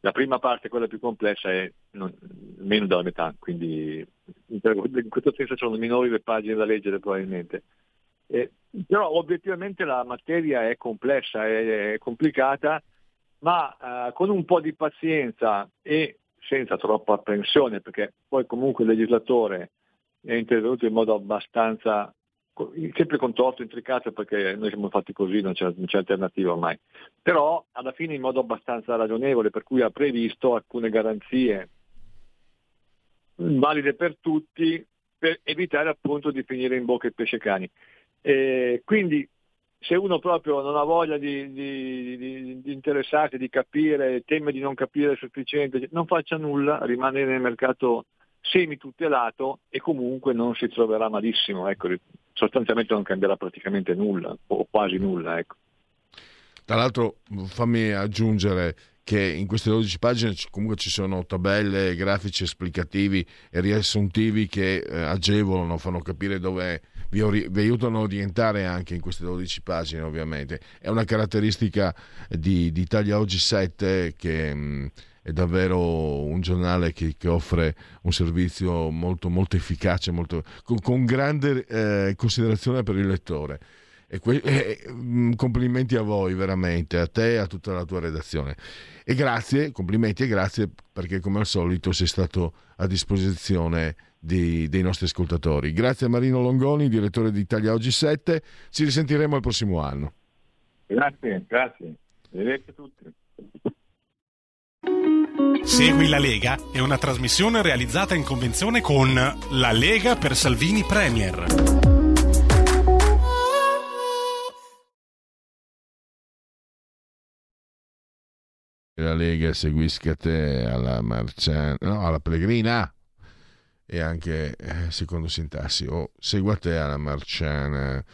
la prima parte, quella più complessa, è non, meno della metà, quindi in questo senso sono minori le pagine da leggere probabilmente. Eh, però obiettivamente la materia è complessa, è, è complicata, ma eh, con un po' di pazienza e senza troppa apprensione, perché poi comunque il legislatore è intervenuto in modo abbastanza, sempre contorto, intricato, perché noi siamo fatti così, non c'è, non c'è alternativa ormai, però alla fine in modo abbastanza ragionevole, per cui ha previsto alcune garanzie valide per tutti, per evitare appunto di finire in bocca ai pescecani. E quindi se uno proprio non ha voglia di, di, di, di interessarsi, di capire, teme di non capire sufficiente, non faccia nulla, rimane nel mercato semi tutelato e comunque non si troverà malissimo. Ecco, sostanzialmente non cambierà praticamente nulla o quasi nulla. Ecco. Tra l'altro, fammi aggiungere che in queste dodici pagine comunque ci sono tabelle, grafici esplicativi e riassuntivi che eh, agevolano, fanno capire dove vi, ori- vi aiutano a orientare anche in queste dodici pagine. Ovviamente è una caratteristica di, di Italia Oggi sette, che mh, è davvero un giornale che, che offre un servizio molto molto efficace, molto, con, con grande eh, considerazione per il lettore. E que- e complimenti a voi, veramente, a te e a tutta la tua redazione. E grazie, complimenti e grazie, perché come al solito sei stato a disposizione di, dei nostri ascoltatori. Grazie a Marino Longoni, direttore di Italia Oggi sette. Ci risentiremo il prossimo anno. Grazie, grazie. Arrivederci a tutti. Segui la Lega è una trasmissione realizzata in convenzione con La Lega per Salvini Premier. La Lega seguisca te alla Marciana, no, alla Pellegrina, e anche secondo sintassi, o oh, segua te alla Marciana.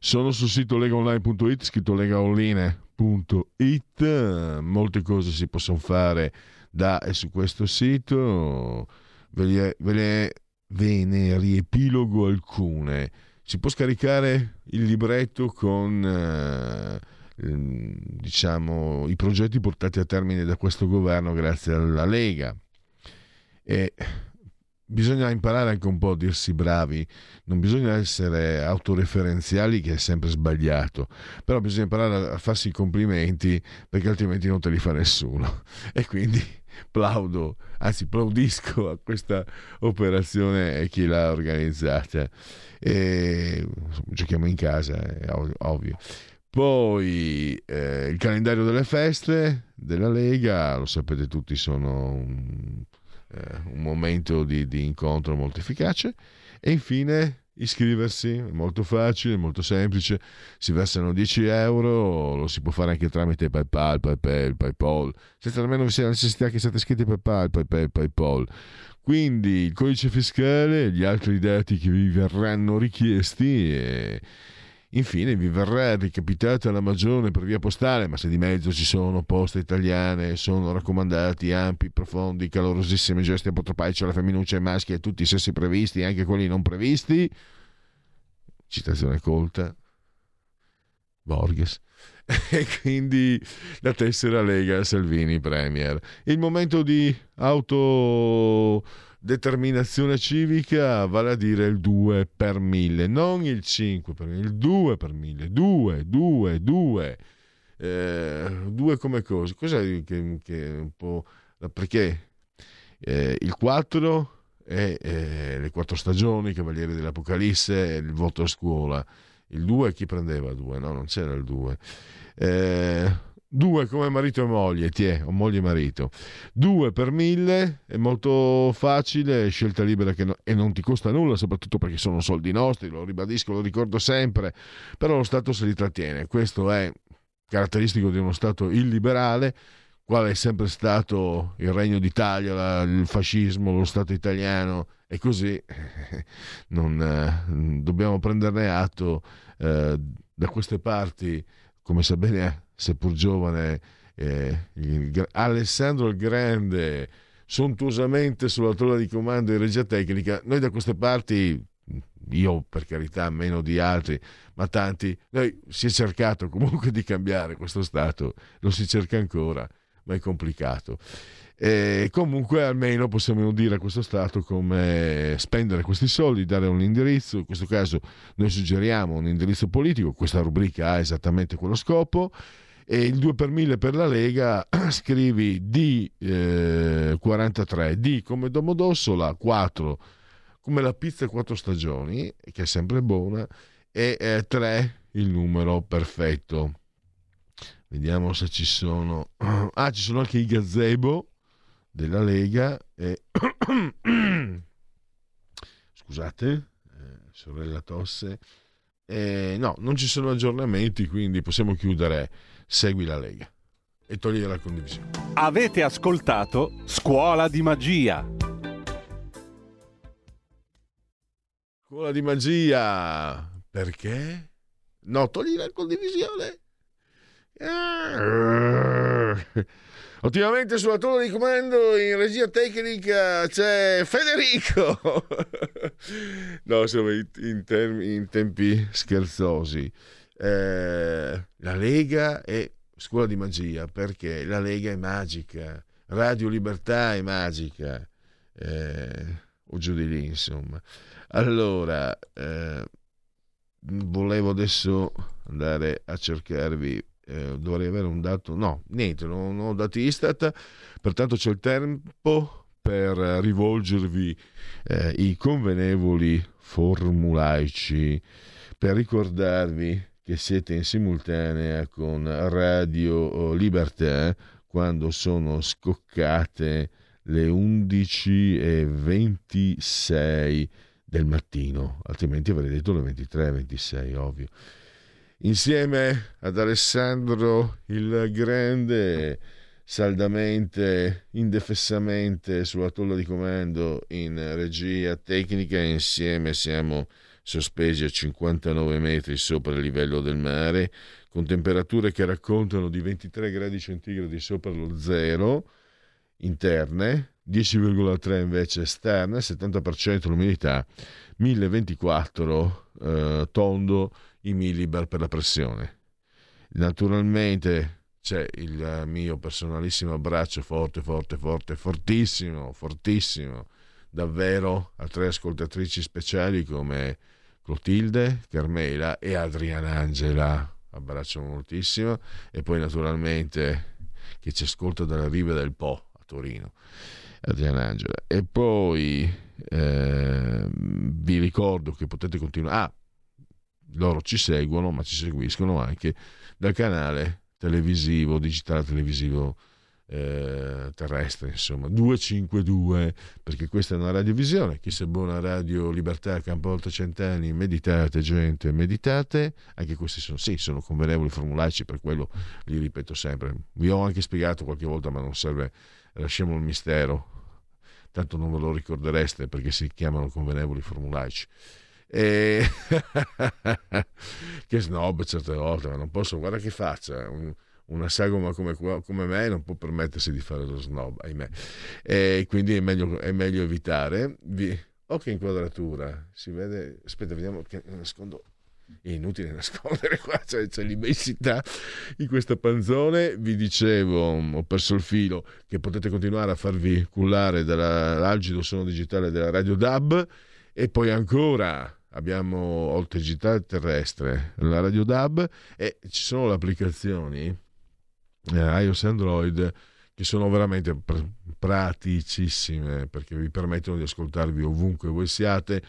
Sono sul sito lega online punto it, scritto lega online punto it, molte cose si possono fare da e su questo sito, ve ne, ve ne, ve ne riepilogo alcune. Si può scaricare il libretto con eh, diciamo i progetti portati a termine da questo governo grazie alla Lega, e bisogna imparare anche un po' a dirsi bravi, non bisogna essere autoreferenziali, che è sempre sbagliato, però bisogna imparare a farsi i complimenti, perché altrimenti non te li fa nessuno. E quindi plaudo, anzi plaudisco a questa operazione e chi l'ha organizzata. E giochiamo in casa, è ovvio. Poi eh, il calendario delle feste della Lega, lo sapete tutti, sono un, eh, un momento di, di incontro molto efficace. E infine iscriversi, è molto facile, molto semplice, si versano dieci euro, lo si può fare anche tramite Paypal, Paypal, Paypal, senza nemmeno vi sia la necessità che siate iscritti a Paypal, Paypal, Paypal. Quindi il codice fiscale e gli altri dati che vi verranno richiesti, e infine vi verrà recapitata la magione per via postale, ma se di mezzo ci sono poste italiane, sono raccomandati ampi, profondi, calorosissimi gesti apotropaici alla femminuccia e maschi, e tutti i sessi previsti, anche quelli non previsti. Citazione colta, Borges. E quindi la tessera Lega Salvini Premier. Il momento di auto... determinazione civica, vale a dire il due per mille, non il cinque per mille, il due per mille, due, due, due, eh, due come cosa? Cos'è che, che un po'... perché eh, il quattro è eh, le quattro stagioni, Cavalieri dell'Apocalisse, il voto a scuola, il due chi prendeva due? No, non c'era il due. Eh... Due come marito e moglie, tiè, o moglie e marito. Due per mille, è molto facile, scelta libera che no, e non ti costa nulla, soprattutto perché sono soldi nostri, lo ribadisco, lo ricordo sempre, però lo Stato se li trattiene. Questo è caratteristico di uno Stato illiberale, quale è sempre stato il Regno d'Italia, la, il fascismo, lo Stato italiano, e così non, dobbiamo prenderne atto eh, da queste parti, come sa bene, seppur giovane, eh, il, Alessandro il Grande, sontuosamente sulla tolla di comando in regia tecnica. Noi da queste parti, io per carità meno di altri, ma tanti, noi si è cercato comunque di cambiare questo Stato, lo si cerca ancora, ma è complicato. E comunque almeno possiamo dire a questo Stato come spendere questi soldi, dare un indirizzo. In questo caso noi suggeriamo un indirizzo politico, questa rubrica ha esattamente quello scopo. E il due per mille per la Lega, scrivi D quarantatré, D come Domodossola, quattro come la pizza quattro stagioni, che è sempre buona, e eh, tre il numero perfetto. Vediamo se ci sono... Ah, ci sono anche i gazebo della Lega. E... Scusate, eh, sorella tosse. Eh, no, non ci sono aggiornamenti, quindi possiamo chiudere. Segui la Lega e togliere la condivisione. Avete ascoltato Scuola di Magia. Scuola di Magia. Perché? No, togliere la condivisione. Ah. Ultimamente sulla tolla di comando in regia tecnica c'è Federico. No, siamo in, term- in tempi scherzosi. Eh, la Lega è scuola di magia perché la Lega è magica, Radio Libertà è magica, eh, o giù di lì, insomma. Allora, eh, volevo adesso andare a cercarvi, eh, dovrei avere un dato, no, niente, non ho dati Istat, pertanto c'è il tempo per rivolgervi eh, i convenevoli formulaici, per ricordarvi che siete in simultanea con Radio Libertà quando sono scoccate le undici e ventisei del mattino, altrimenti avrei detto le ventitré e ventisei, ovvio. Insieme ad Alessandro il Grande, saldamente, indefessamente sulla tolla di comando in regia tecnica, insieme siamo sospesi a cinquantanove metri sopra il livello del mare, con temperature che raccontano di ventitré gradi centigradi sopra lo zero interne, dieci virgola tre invece esterne, settanta per cento l'umidità, mille ventiquattro eh, tondo i millibar per la pressione. Naturalmente c'è il mio personalissimo abbraccio forte, forte, forte, fortissimo, fortissimo, davvero, a tre ascoltatrici speciali come Clotilde, Carmela e Adriana Angela, abbraccio moltissimo, e poi naturalmente che ci ascolta dalla riva del Po a Torino, Adriana Angela. E poi eh, vi ricordo che potete continuare, ah, loro ci seguono ma ci seguiscono anche dal canale televisivo, digitale televisivo eh, terrestre, insomma duecentocinquantadue, perché questa è una radiovisione. Chi si abbona a Radio Libertà campo oltre cent'anni, meditate gente, meditate. Anche questi sono, sì, sono convenevoli formulaici, per quello li ripeto sempre, vi ho anche spiegato qualche volta ma non serve, lasciamo il mistero, tanto non ve lo ricordereste perché si chiamano convenevoli formulaici. E che snob certe volte, ma non posso, guarda che faccia, un, una sagoma come, come me non può permettersi di fare lo snob, ahimè, e quindi è meglio, è meglio evitare. Vi... oh, che inquadratura, si vede, aspetta vediamo che nascondo, è inutile nascondere qua, cioè, c'è l'immensità in questa panzone. Vi dicevo, ho perso il filo, che potete continuare a farvi cullare dall'algido suono digitale della Radio D A B, e poi ancora abbiamo oltre digitale terrestre la Radio D A B, e ci sono le applicazioni eh, iOS e Android che sono veramente pr- praticissime, perché vi permettono di ascoltarvi ovunque voi siate.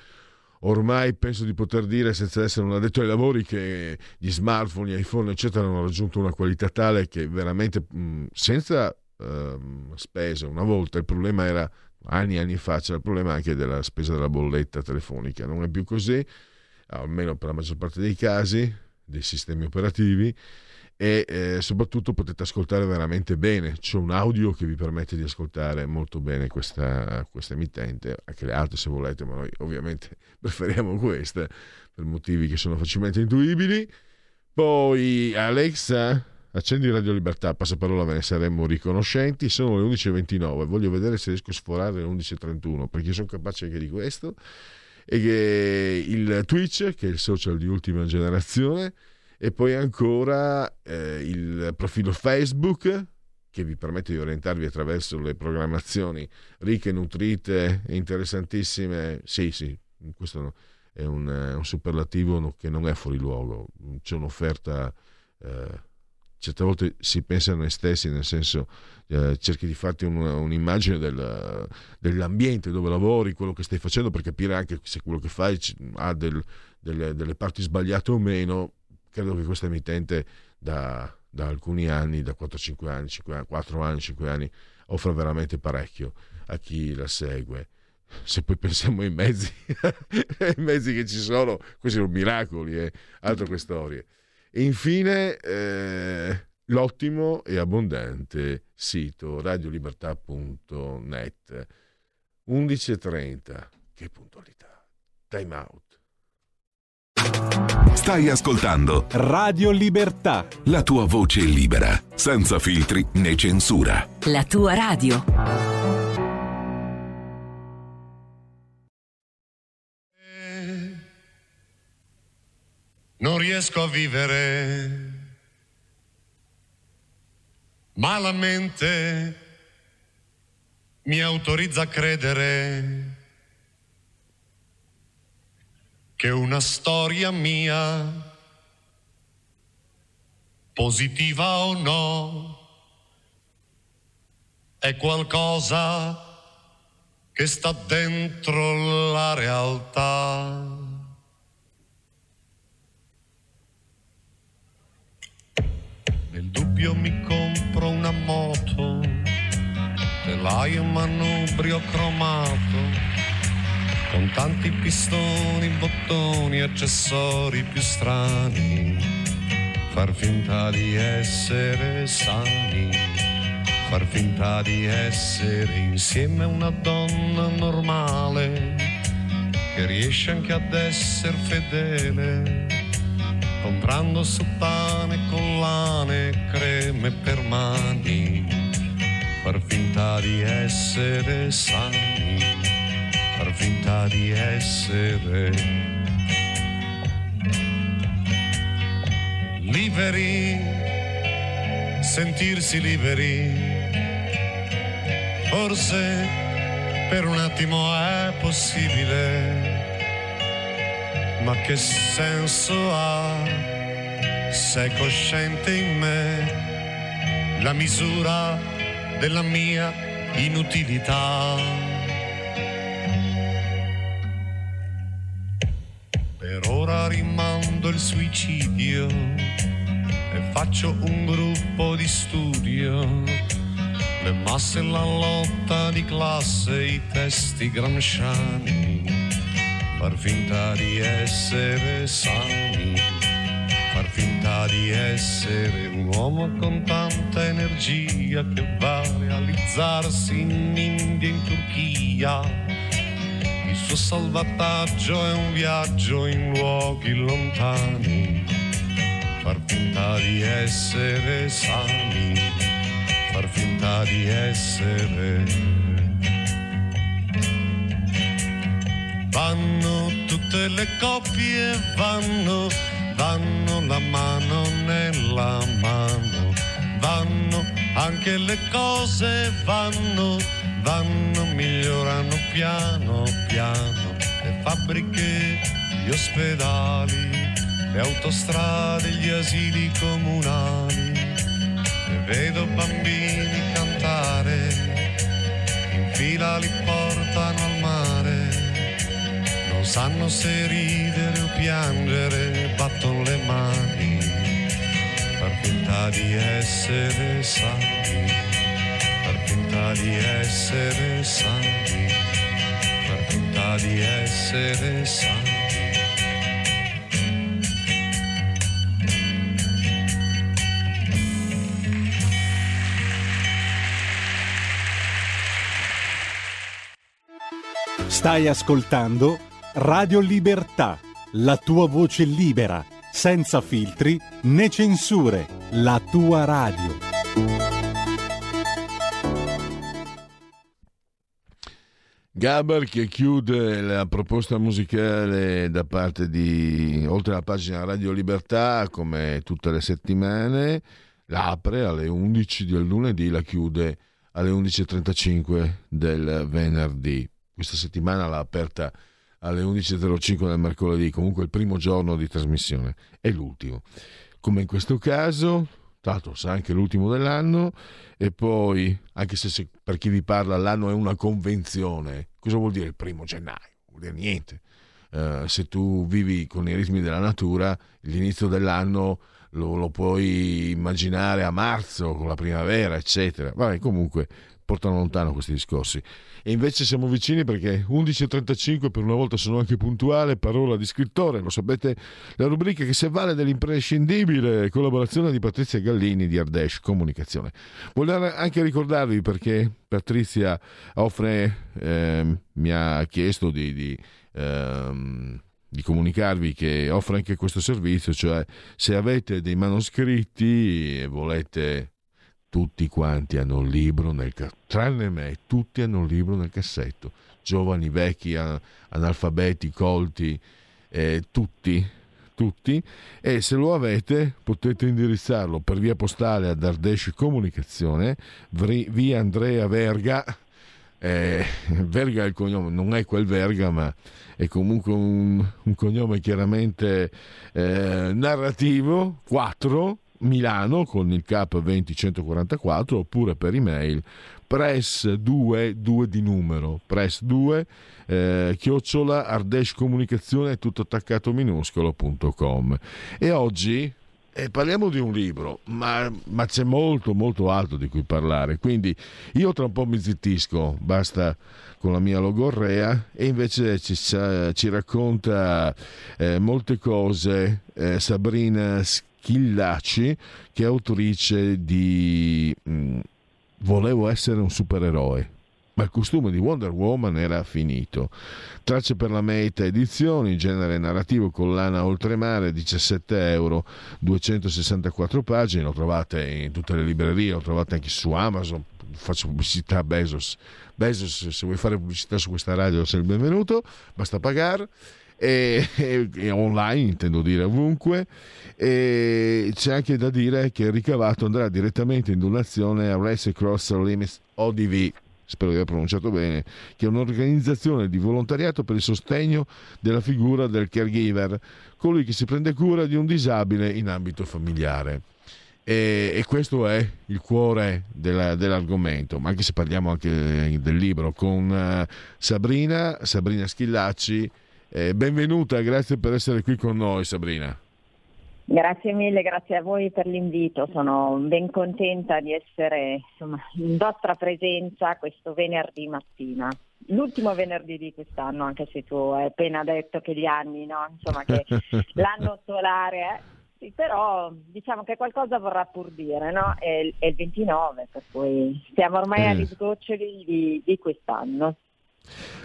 Ormai penso di poter dire senza essere un addetto ai lavori che gli smartphone, gli iPhone eccetera hanno raggiunto una qualità tale che veramente mh, senza ehm, spese. Una volta il problema era, anni e anni fa, c'era il problema anche della spesa della bolletta telefonica, non è più così, almeno per la maggior parte dei casi, dei sistemi operativi, e eh, soprattutto potete ascoltare veramente bene, c'è un audio che vi permette di ascoltare molto bene questa, questa emittente, anche le altre se volete, ma noi ovviamente preferiamo questa per motivi che sono facilmente intuibili. Poi Alexa, accendi Radio Libertà, passaparola, ve ne saremmo riconoscenti. Sono le undici e ventinove, voglio vedere se riesco a sforare le undici e trentuno, perché sono capace anche di questo. E che il Twitch, che è il social di ultima generazione, e poi ancora eh, il profilo Facebook, che vi permette di orientarvi attraverso le programmazioni ricche, nutrite e interessantissime. Sì, sì, questo è un, un superlativo che non è fuori luogo, c'è un'offerta eh, certe volte si pensa a noi stessi, nel senso eh, cerchi di farti un, un'immagine del, dell'ambiente dove lavori, quello che stai facendo, per capire anche se quello che fai ha del, delle, delle parti sbagliate o meno. Credo che questa emittente da, da alcuni anni, da quattro cinque anni, cinque, quattro anni, cinque anni, offra veramente parecchio a chi la segue. Se poi pensiamo ai mezzi, ai mezzi che ci sono, questi sono miracoli e eh, altro che storie. E infine eh, l'ottimo e abbondante sito radio libertà punto net. undici e trenta, che puntualità, time out. Stai ascoltando Radio Libertà, la tua voce libera, senza filtri né censura, la tua radio. Eh... Non riesco a vivere, ma la mente mi autorizza a credere che una storia mia, positiva o no, è qualcosa che sta dentro la realtà. Nel dubbio mi compro una moto, telaio manubrio cromato, con tanti pistoni, bottoni, accessori più strani, far finta di essere sani, far finta di essere insieme a una donna normale, che riesce anche ad essere fedele, comprando sottane, collane, creme per mani, far finta di essere sani, far finta di essere liberi, sentirsi liberi, forse per un attimo è possibile, ma che senso ha se è cosciente in me la misura della mia inutilità? Ora rimando il suicidio e faccio un gruppo di studio, le masse, la lotta di classe, i testi gramsciani, far finta di essere sani, far finta di essere un uomo con tanta energia che va a realizzarsi in India e in Turchia. Il suo salvataggio è un viaggio in luoghi lontani, far finta di essere sani, far finta di essere. Vanno tutte le coppie, vanno, vanno la mano nella mano, vanno anche le cose, vanno. Vanno, migliorano piano piano le fabbriche, gli ospedali, le autostrade, gli asili comunali. E vedo bambini cantare, in fila li portano al mare. Non sanno se ridere o piangere, battono le mani. Far finta di essere sani, far finta di essere santi, far finta di essere santi. Stai ascoltando Radio Libertà, la tua voce libera, senza filtri né censure, la tua radio. Gaber che chiude la proposta musicale da parte di, oltre alla pagina Radio Libertà, come tutte le settimane, la apre alle undici del lunedì, la chiude alle undici e trentacinque del venerdì. Questa settimana l'ha aperta alle undici e zero cinque del mercoledì, comunque il primo giorno di trasmissione è l'ultimo. Come in questo caso, tanto sa anche l'ultimo dell'anno, e poi, anche se, se per chi vi parla l'anno è una convenzione, cosa vuol dire il primo gennaio? Vuol dire niente. Uh, se tu vivi con i ritmi della natura, l'inizio dell'anno lo, lo puoi immaginare a marzo, con la primavera, eccetera. Vabbè, comunque portano lontano questi discorsi. E invece siamo vicini perché undici e trentacinque, per una volta sono anche puntuale, parola di scrittore, lo sapete, la rubrica che si avvale dell'imprescindibile collaborazione di Patrizia Gallini di Ardèche Comunicazione. Volevo anche ricordarvi, perché Patrizia offre, eh, mi ha chiesto di... di ehm, di comunicarvi che offre anche questo servizio, cioè se avete dei manoscritti e volete, tutti quanti hanno un libro nel ca- tranne me, tutti hanno un libro nel cassetto, giovani, vecchi, analfabeti, colti, eh, tutti tutti e se lo avete potete indirizzarlo per via postale ad Ardèche Comunicazione, via Andrea Verga eh, Verga è il cognome, non è quel Verga, ma è comunque un, un cognome chiaramente eh, narrativo, quattro, Milano, con il cap venti centoquarantaquattro, oppure per email press due due di numero press due eh, chiocciola Ardèche comunicazione tutto attaccato minuscolo punto com. E oggi eh, parliamo di un libro, ma, ma c'è molto molto altro di cui parlare, quindi io tra un po' mi zittisco, basta con la mia logorrea, e invece ci, ci racconta eh, molte cose eh, Sabrina Schillaci, che è autrice di mh, Volevo essere un supereroe, ma il costume di Wonder Woman era finito. Tracce per la Meta Edizioni, genere narrativo, collana Oltremare, diciassette euro, duecentosessantaquattro pagine, lo trovate in tutte le librerie, lo trovate anche su Amazon. Faccio pubblicità a Bezos. Bezos, se vuoi fare pubblicità su questa radio sei il benvenuto, basta pagare. E, e, e online, intendo dire, ovunque. E c'è anche da dire che il ricavato andrà direttamente in donazione a Race Across Limits O D V, spero di aver pronunciato bene, che è un'organizzazione di volontariato per il sostegno della figura del caregiver, colui che si prende cura di un disabile in ambito familiare. E, e questo è il cuore della, dell'argomento, ma anche se parliamo anche del libro con Sabrina Sabrina Schillaci. Eh, benvenuta, grazie per essere qui con noi, Sabrina. Grazie mille, grazie a voi per l'invito, sono ben contenta di essere, insomma, in vostra presenza questo venerdì mattina, l'ultimo venerdì di quest'anno, anche se tu hai appena detto che gli anni, no? Insomma, che l'anno solare, eh? Sì, però diciamo che qualcosa vorrà pur dire, no? È, è il ventinove, per cui siamo ormai eh. agli sgoccioli di, di quest'anno.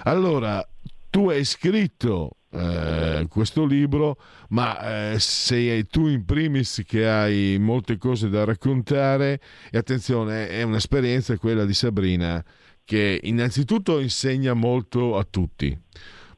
Allora, tu hai scritto eh, questo libro, ma eh, sei tu in primis che hai molte cose da raccontare, e attenzione, è un'esperienza quella di Sabrina che innanzitutto insegna molto a tutti.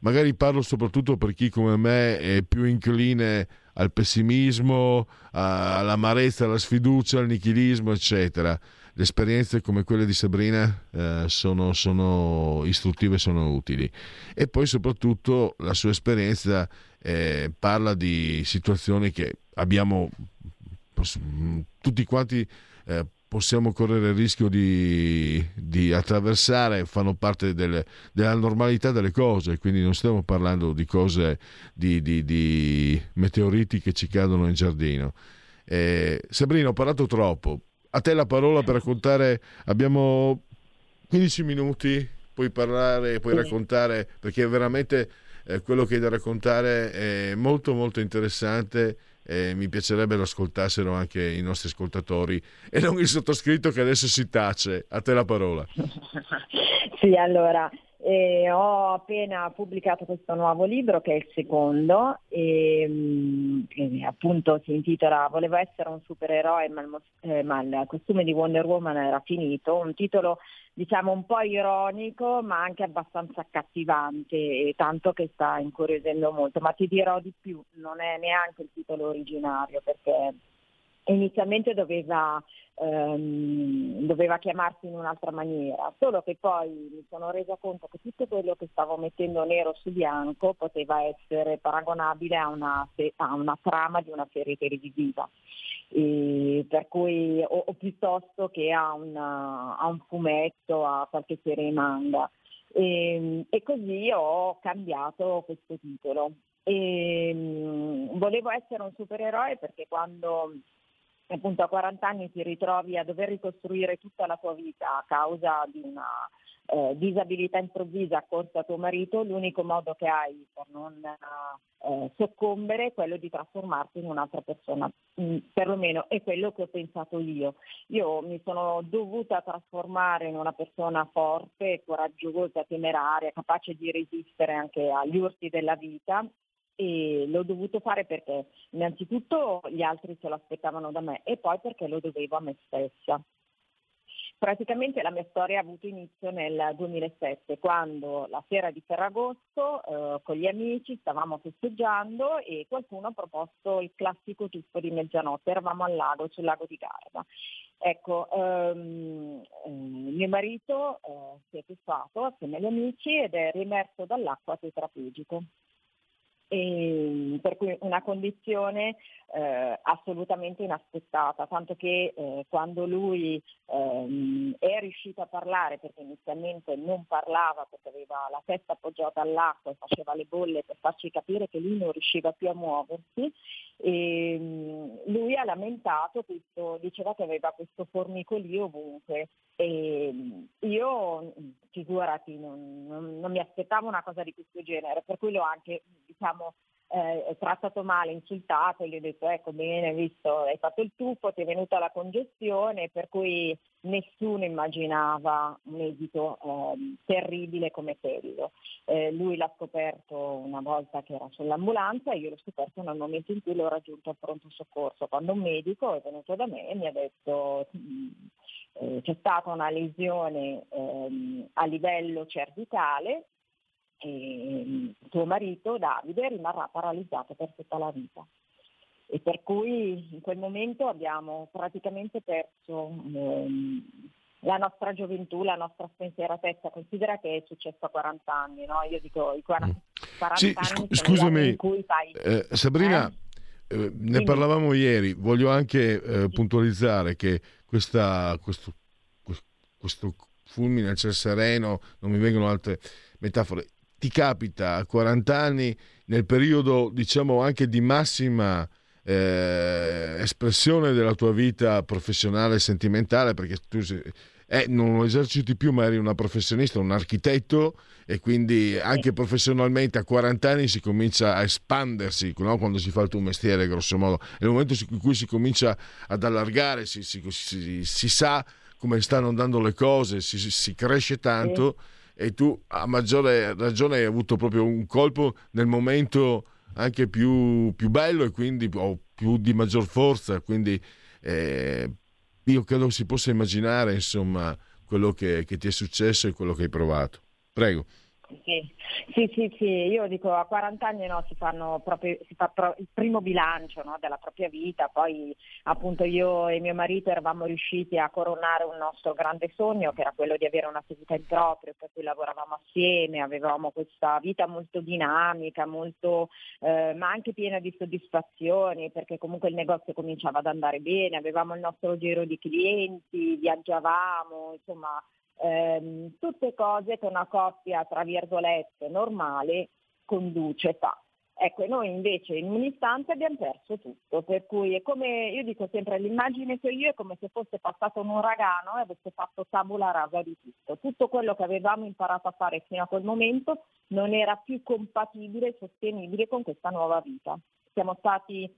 Magari parlo soprattutto per chi come me è più incline al pessimismo, a, all'amarezza, alla sfiducia, al nichilismo, eccetera. Le esperienze come quelle di Sabrina eh, sono, sono istruttive, sono utili. E poi soprattutto la sua esperienza eh, parla di situazioni che abbiamo poss- tutti quanti eh, possiamo correre il rischio di, di attraversare, fanno parte delle, della normalità delle cose, quindi non stiamo parlando di cose, di, di, di meteoriti che ci cadono in giardino. Eh, Sabrina, ho parlato troppo. A te la parola per raccontare, abbiamo quindici minuti, puoi parlare, puoi raccontare, perché veramente eh, quello che hai da raccontare è molto molto interessante, e mi piacerebbe lo ascoltassero anche i nostri ascoltatori e non il sottoscritto che adesso si tace. A te la parola. Sì, allora, eh, ho appena pubblicato questo nuovo libro che è il secondo e, e appunto si intitola Volevo essere un supereroe ma il, mos- eh, ma il costume di Wonder Woman era finito, un titolo diciamo un po' ironico ma anche abbastanza accattivante, e tanto che sta incuriosendo molto, ma ti dirò di più, non è neanche il titolo originario, perché inizialmente doveva ehm, doveva chiamarsi in un'altra maniera, solo che poi mi sono resa conto che tutto quello che stavo mettendo nero su bianco poteva essere paragonabile a una, a una trama di una serie televisiva, e per cui, o, o piuttosto che a, una, a un fumetto, a qualche serie manga, e, e così ho cambiato questo titolo. E, volevo essere un supereroe perché quando appunto a quaranta anni ti ritrovi a dover ricostruire tutta la tua vita a causa di una eh, disabilità improvvisa accorsa a tuo marito, l'unico modo che hai per non eh, soccombere è quello di trasformarti in un'altra persona, mm, perlomeno è quello che ho pensato io. Io mi sono dovuta trasformare in una persona forte, coraggiosa, temeraria, capace di resistere anche agli urti della vita. E l'ho dovuto fare perché innanzitutto gli altri se lo aspettavano da me e poi perché lo dovevo a me stessa. Praticamente la mia storia ha avuto inizio nel duemilasette, quando la sera di Ferragosto eh, con gli amici stavamo festeggiando e qualcuno ha proposto il classico tuffo di mezzanotte. Eravamo al lago, sul lago di Garda. Ecco, ehm, eh, mio marito eh, si è tuffato assieme agli amici ed è riemerso dall'acqua tetraplegico. E per cui una condizione eh, assolutamente inaspettata, tanto che eh, quando lui ehm, è riuscito a parlare, perché inizialmente non parlava perché aveva la testa appoggiata all'acqua e faceva le bolle per farci capire che lui non riusciva più a muoversi, e, lui ha lamentato questo, diceva che aveva questo formicolio ovunque. E io, figurati, non, non, non mi aspettavo una cosa di questo genere, per cui l'ho anche, diciamo, eh, trattato male, insultato, gli ho detto ecco bene, visto, hai fatto il tuffo, ti è venuta la congestione, per cui nessuno immaginava un esito eh, terribile come quello. Eh, lui l'ha scoperto una volta che era sull'ambulanza, io l'ho scoperto nel momento in cui l'ho raggiunto al pronto soccorso, quando un medico è venuto da me e mi ha detto... c'è stata una lesione ehm, a livello cervicale e tuo marito Davide rimarrà paralizzato per tutta la vita. E per cui in quel momento abbiamo praticamente perso ehm, la nostra gioventù, la nostra spensieratezza. Considera che è successo a quaranta anni, no? Io dico i quaranta, quaranta sì, anni sc- scusami, in cui fai... eh, Sabrina, eh? Eh, ne parlavamo ieri, voglio anche eh, puntualizzare che questa, questo, questo fulmine a ciel sereno, non mi vengono altre metafore, ti capita a quaranta anni nel periodo, diciamo, anche di massima eh, espressione della tua vita professionale e sentimentale, perché tu sei, eh, non lo eserciti più, ma eri una professionista, un architetto, e quindi anche professionalmente a quaranta anni si comincia a espandersi, no? Quando si fa il tuo mestiere, grosso modo è il momento in cui si comincia ad allargare, si, si, si, si sa come stanno andando le cose, si, si cresce tanto, sì. E tu a maggiore ragione hai avuto proprio un colpo nel momento anche più, più bello, e quindi o più di maggior forza, quindi eh, io credo si possa immaginare, insomma, quello che, che ti è successo e quello che hai provato. Prego. Sì, sì, sì, sì. Io dico a quaranta anni, no, si fanno proprio, si fa pro- il primo bilancio, no, della propria vita. Poi appunto io e mio marito eravamo riusciti a coronare un nostro grande sogno, che era quello di avere una attività in proprio, per cui lavoravamo assieme, avevamo questa vita molto dinamica, molto eh, ma anche piena di soddisfazioni, perché comunque il negozio cominciava ad andare bene, avevamo il nostro giro di clienti, viaggiavamo, insomma. Ehm, tutte cose che una coppia tra virgolette normale conduce, fa. Ecco, noi invece in un istante abbiamo perso tutto, per cui è come, io dico sempre, l'immagine che io è come se fosse passato un uragano e avesse fatto tabula rasa di tutto. Tutto quello che avevamo imparato a fare fino a quel momento non era più compatibile e sostenibile con questa nuova vita. Siamo stati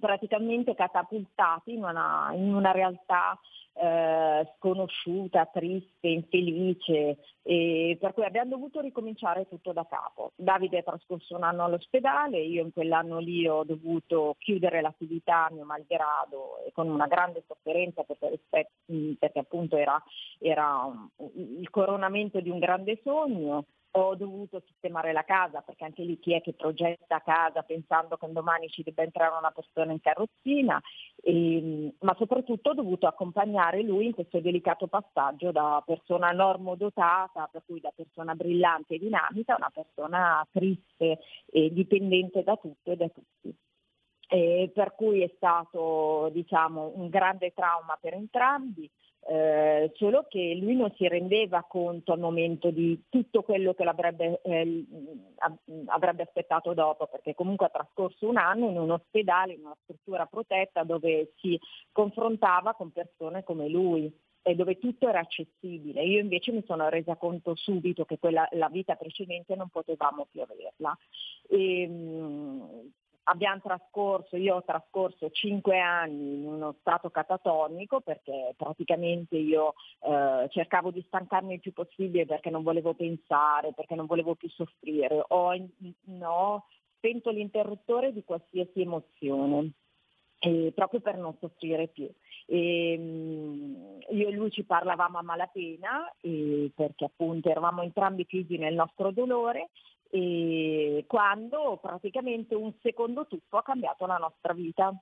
praticamente catapultati in una, in una realtà Eh, sconosciuta, triste, infelice, e per cui abbiamo dovuto ricominciare tutto da capo. Davide è trascorso un anno all'ospedale, io in quell'anno lì ho dovuto chiudere l'attività a mio malgrado e con una grande sofferenza, perché, rispetto, perché appunto era, era il coronamento di un grande sogno. Ho dovuto sistemare la casa, perché anche lì chi è che progetta casa pensando che un domani ci debba entrare una persona in carrozzina, e, ma soprattutto ho dovuto accompagnare lui in questo delicato passaggio da persona normodotata, per cui da persona brillante e dinamica, a una persona triste e dipendente da tutto e da tutti. E per cui è stato, diciamo, un grande trauma per entrambi. Eh, solo che lui non si rendeva conto al momento di tutto quello che l'avrebbe eh, avrebbe aspettato dopo, perché comunque ha trascorso un anno in un ospedale, in una struttura protetta dove si confrontava con persone come lui e dove tutto era accessibile. Io invece mi sono resa conto subito che quella, la vita precedente non potevamo più averla. E, mh, Abbiamo trascorso, io ho trascorso cinque anni in uno stato catatonico, perché praticamente io eh, cercavo di stancarmi il più possibile, perché non volevo pensare, perché non volevo più soffrire. Ho, no, spento l'interruttore di qualsiasi emozione, eh, proprio per non soffrire più. E io e lui ci parlavamo a malapena, e perché appunto eravamo entrambi chiusi nel nostro dolore, e quando praticamente un secondo tuffo ha cambiato la nostra vita,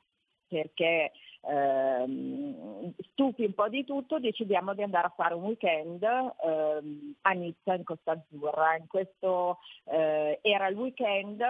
perché ehm, stufi un po' di tutto decidiamo di andare a fare un weekend ehm, a Nizza, in Costa Azzurra. In questo eh, era il weekend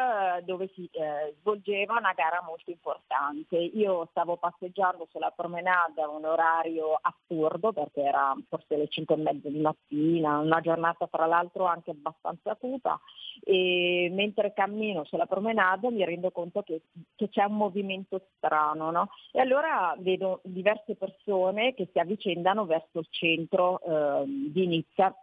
dove si eh, svolgeva una gara molto importante. Io stavo passeggiando sulla promenade a un orario assurdo, perché era forse le cinque e mezza di mattina, una giornata tra l'altro anche abbastanza cupa, e mentre cammino sulla promenade mi rendo conto che, che c'è un movimento strano. No? E allora vedo diverse persone che si avvicendano verso il centro eh, di Nizza,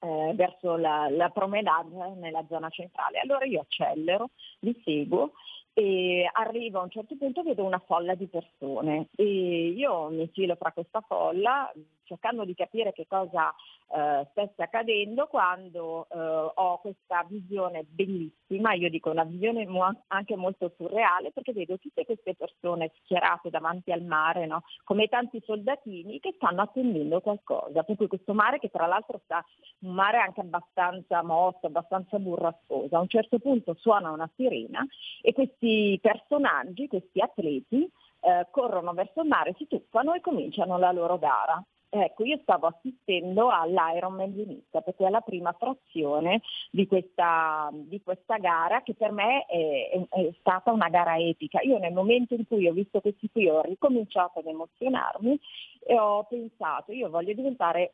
eh, verso la, la promenade nella zona centrale. Allora io accelero, li seguo e arrivo a un certo punto, vedo una folla di persone e io mi infilo fra questa folla cercando di capire che cosa eh, stesse accadendo, quando eh, ho questa visione bellissima, io dico una visione mo- anche molto surreale, perché vedo tutte queste persone schierate davanti al mare, no? Come tanti soldatini che stanno attendendo qualcosa, per cui questo mare, che tra l'altro sta un mare anche abbastanza mosso, abbastanza burrascoso, a un certo punto suona una sirena e questi Questi personaggi, questi atleti, eh, corrono verso il mare, si tuffano e cominciano la loro gara. Ecco, io stavo assistendo all'Iron Man di Nizza, perché è la prima frazione di questa, di questa gara, che per me è, è, è stata una gara epica. Io nel momento in cui ho visto questi qui ho ricominciato ad emozionarmi e ho pensato, io voglio diventare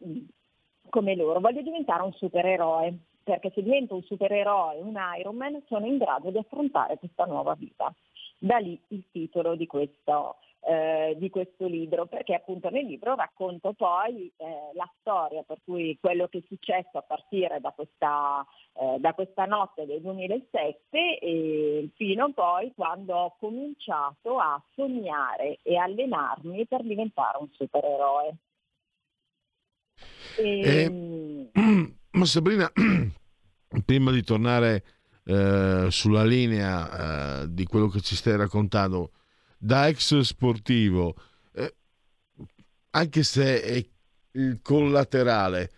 come loro, voglio diventare un supereroe. Perché se divento un supereroe, un Iron Man, sono in grado di affrontare questa nuova vita. Da lì il titolo di questo, eh, di questo libro, perché appunto nel libro racconto poi eh, la storia, per cui quello che è successo a partire da questa, eh, da questa notte del duemilasette, e fino poi quando ho cominciato a sognare e allenarmi per diventare un supereroe. E... Eh... Ma Sabrina, prima di tornare eh, sulla linea eh, di quello che ci stai raccontando, da ex sportivo, eh, anche se è il collaterale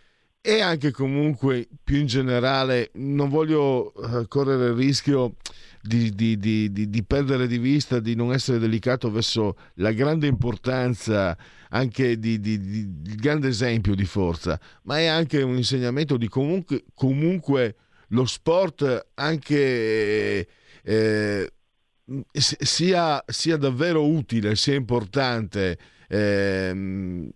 e anche comunque più in generale, non voglio eh, correre il rischio di, di, di, di, di perdere di vista, di non essere delicato verso la grande importanza anche di, di, di, di grande esempio di forza, ma è anche un insegnamento di comunque, comunque lo sport anche eh, sia, sia davvero utile, sia importante, eh,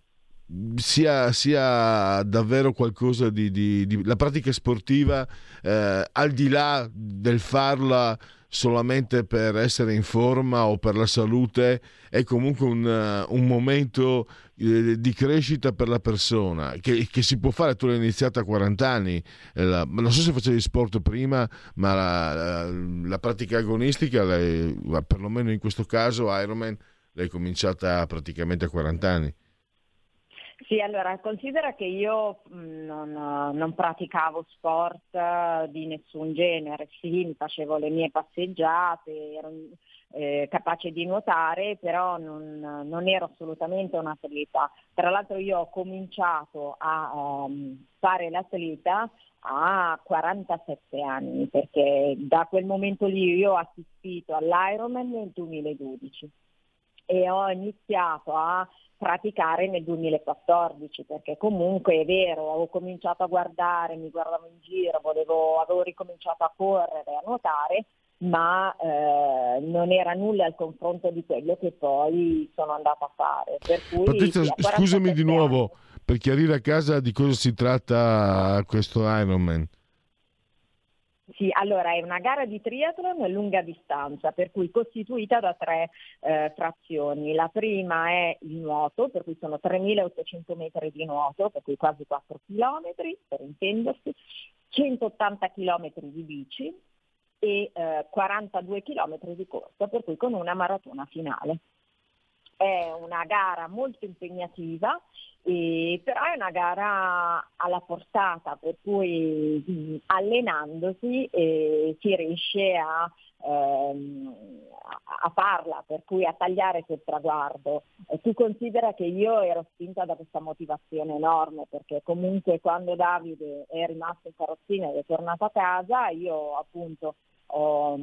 sia, sia davvero qualcosa di, di, di la pratica sportiva, eh, al di là del farla solamente per essere in forma o per la salute, è comunque un, un momento eh, di crescita per la persona che, che si può fare. Tu l'hai iniziata a quaranta anni, eh, la, non so se facevi sport prima, ma la, la, la pratica agonistica l'hai, perlomeno in questo caso Ironman, l'hai cominciata praticamente a quaranta anni. Sì, allora considera che io non, non praticavo sport di nessun genere, sì, facevo le mie passeggiate, ero eh, capace di nuotare, però non, non ero assolutamente un atleta. Tra l'altro io ho cominciato a um, fare l'atleta a quarantasette anni, perché da quel momento lì io ho assistito all'Ironman nel duemiladodici e ho iniziato a praticare nel duemilaquattordici, perché comunque è vero, avevo cominciato a guardare, mi guardavo in giro, volevo, avevo ricominciato a correre, a nuotare, ma eh, non era nulla al confronto di quello che poi sono andata a fare. Per cui, Patrizia, sì, scusami di nuovo, per chiarire a casa di cosa si tratta questo Ironman. Sì, allora è una gara di triathlon a lunga distanza, per cui costituita da tre eh, frazioni. La prima è il nuoto, per cui sono tremilaottocento metri di nuoto, per cui quasi quattro chilometri, per intendersi, centottanta chilometri di bici e eh, quarantadue chilometri di corsa, per cui con una maratona finale. È una gara molto impegnativa, e però è una gara alla portata, per cui allenandosi eh, si riesce a ehm, a farla, per cui a tagliare quel traguardo. E tu considera che io ero spinta da questa motivazione enorme, perché comunque quando Davide è rimasto in carrozzina ed è tornato a casa, io appunto ho,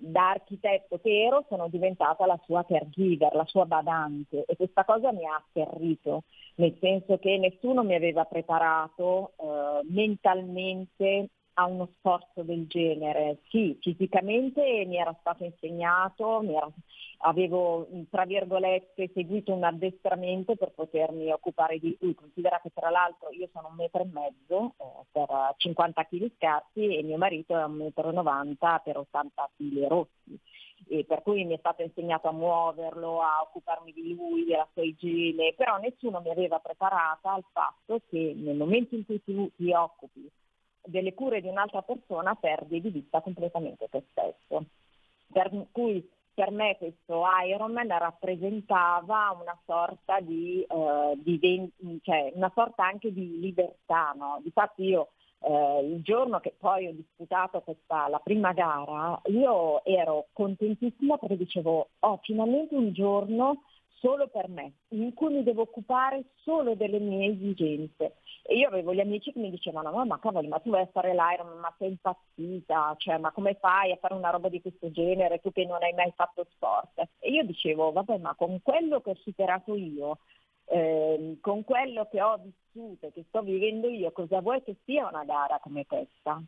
da architetto che ero sono diventata la sua caregiver, la sua badante, e questa cosa mi ha atterrito, nel senso che nessuno mi aveva preparato eh, mentalmente a uno sforzo del genere. Sì, fisicamente mi era stato insegnato, mi era, avevo tra virgolette seguito un addestramento per potermi occupare di lui. Considera che tra l'altro io sono un metro e mezzo eh, per cinquanta chili scarsi e mio marito è un metro e novanta per ottanta chili rossi. E per cui mi è stato insegnato a muoverlo, a occuparmi di lui, della sua igiene, però nessuno mi aveva preparata al fatto che nel momento in cui tu ti occupi delle cure di un'altra persona perdi di vista completamente te stesso. Per cui per me questo Iron Man rappresentava una sorta di, eh, di cioè una sorta anche di libertà, no? Difatti io eh, il giorno che poi ho disputato questa la prima gara, io ero contentissima perché dicevo oh, finalmente un giorno solo per me, in cui mi devo occupare solo delle mie esigenze. E io avevo gli amici che mi dicevano no, ma cavoli, ma tu vai a fare l'Iron Man, ma sei impazzita, cioè ma come fai a fare una roba di questo genere, tu che non hai mai fatto sport? E io dicevo vabbè, ma con quello che ho superato io, eh, con quello che ho vissuto, che sto vivendo io, cosa vuoi che sia una gara come questa?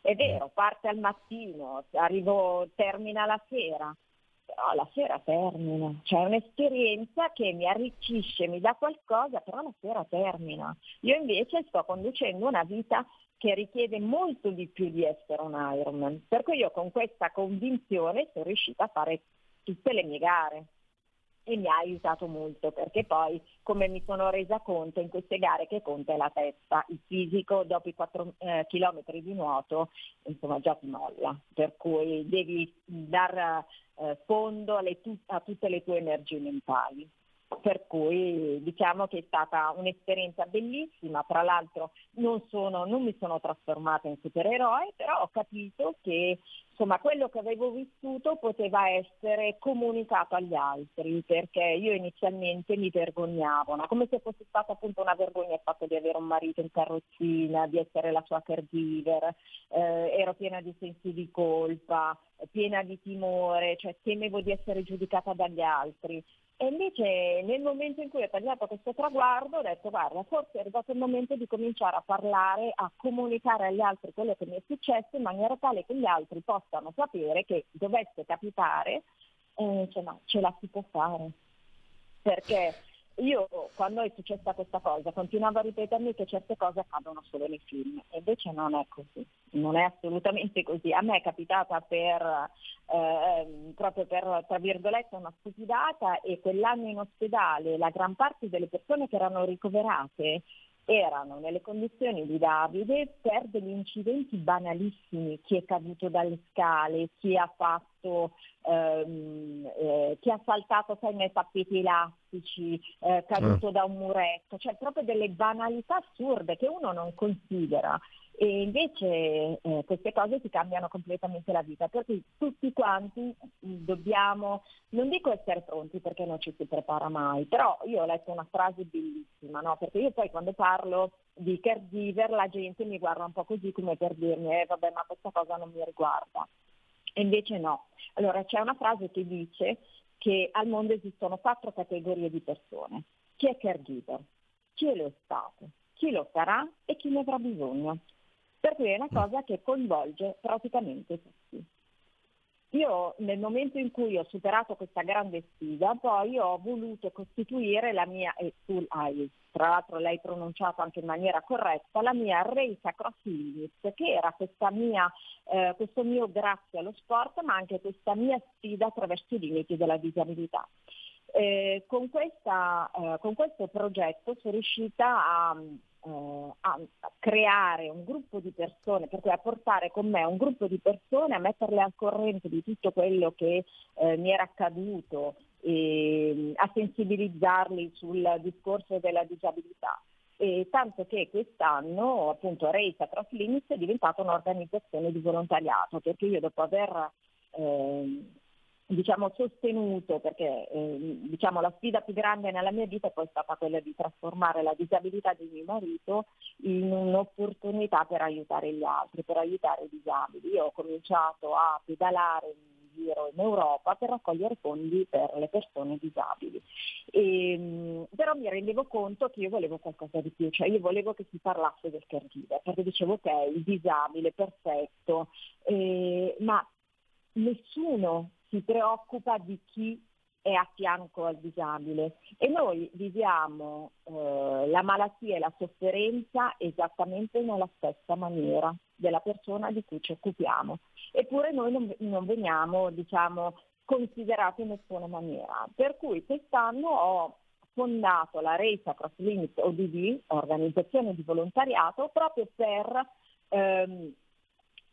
È vero, parte al mattino, arrivo, termina la sera, però la sera termina, cioè è un'esperienza che mi arricchisce, mi dà qualcosa, però la sera termina. Io invece sto conducendo una vita che richiede molto di più di essere un Ironman, per cui io con questa convinzione sono riuscita a fare tutte le mie gare e mi ha aiutato molto, perché poi come mi sono resa conto in queste gare che conta è la testa, il fisico dopo i quattro chilometri di nuoto insomma già ti molla, per cui devi dar eh, fondo alle tu- a tutte le tue energie mentali, per cui diciamo che è stata un'esperienza bellissima. Tra l'altro non sono non mi sono trasformata in supereroe, però ho capito che insomma quello che avevo vissuto poteva essere comunicato agli altri, perché io inizialmente mi vergognavo, no? Come se fosse stata appunto una vergogna il fatto di avere un marito in carrozzina, di essere la sua caregiver, eh, ero piena di sensi di colpa, piena di timore, cioè temevo di essere giudicata dagli altri. E invece nel momento in cui ho tagliato questo traguardo ho detto guarda, forse è arrivato il momento di cominciare a parlare, a comunicare agli altri quello che mi è successo, in maniera tale che gli altri possano sapere che dovesse capitare, eh, cioè, no, ce la si può fare. Perché io quando è successa questa cosa continuavo a ripetermi che certe cose accadono solo nei film, e invece non è così, non è assolutamente così. A me è capitata per eh, proprio per tra virgolette una stupidata, e quell'anno in ospedale la gran parte delle persone che erano ricoverate erano nelle condizioni di Davide per degli incidenti banalissimi, chi è caduto dalle scale, chi ha fatto ehm, eh, chi ha saltato sai nei tappeti elastici, eh, caduto mm. da un muretto, cioè proprio delle banalità assurde che uno non considera, e invece eh, queste cose ti cambiano completamente la vita, perché tutti quanti dobbiamo, non dico essere pronti perché non ci si prepara mai, però io ho letto una frase bellissima, no? Perché io poi quando parlo di caregiver la gente mi guarda un po' così come per dirmi eh vabbè, ma questa cosa non mi riguarda, e invece no. Allora c'è una frase che dice che al mondo esistono quattro categorie di persone: chi è caregiver, chi lo è stato, chi lo sarà e chi ne avrà bisogno. Per cui è una cosa che coinvolge praticamente tutti. Io nel momento in cui ho superato questa grande sfida, poi ho voluto costituire la mia, e tu hai tra l'altro l'hai pronunciato anche in maniera corretta, la mia Race Across Limits, che era questa mia, eh, questo mio grazie allo sport, ma anche questa mia sfida attraverso i limiti della disabilità. Eh, con, questa, eh, con questo progetto sono riuscita a a creare un gruppo di persone, per cui a portare con me un gruppo di persone, a metterle al corrente di tutto quello che eh, mi era accaduto, e a sensibilizzarli sul discorso della disabilità. eh, tanto che quest'anno appunto Race Across Limits è diventata un'organizzazione di volontariato, perché io dopo aver eh, diciamo sostenuto, perché eh, diciamo la sfida più grande nella mia vita è poi stata quella di trasformare la disabilità di mio marito in un'opportunità per aiutare gli altri, per aiutare i disabili. Io ho cominciato a pedalare giro in Europa per raccogliere fondi per le persone disabili. E, però mi rendevo conto che io volevo qualcosa di più, cioè io volevo che si parlasse del caregiver, perché dicevo ok, il disabile, perfetto, eh, ma nessuno si preoccupa di chi è a fianco al disabile, e noi viviamo eh, la malattia e la sofferenza esattamente nella stessa maniera della persona di cui ci occupiamo, eppure noi non, non veniamo diciamo considerati in nessuna maniera. Per cui quest'anno ho fondato la Race Across Limits O D D, organizzazione di volontariato, proprio per ehm,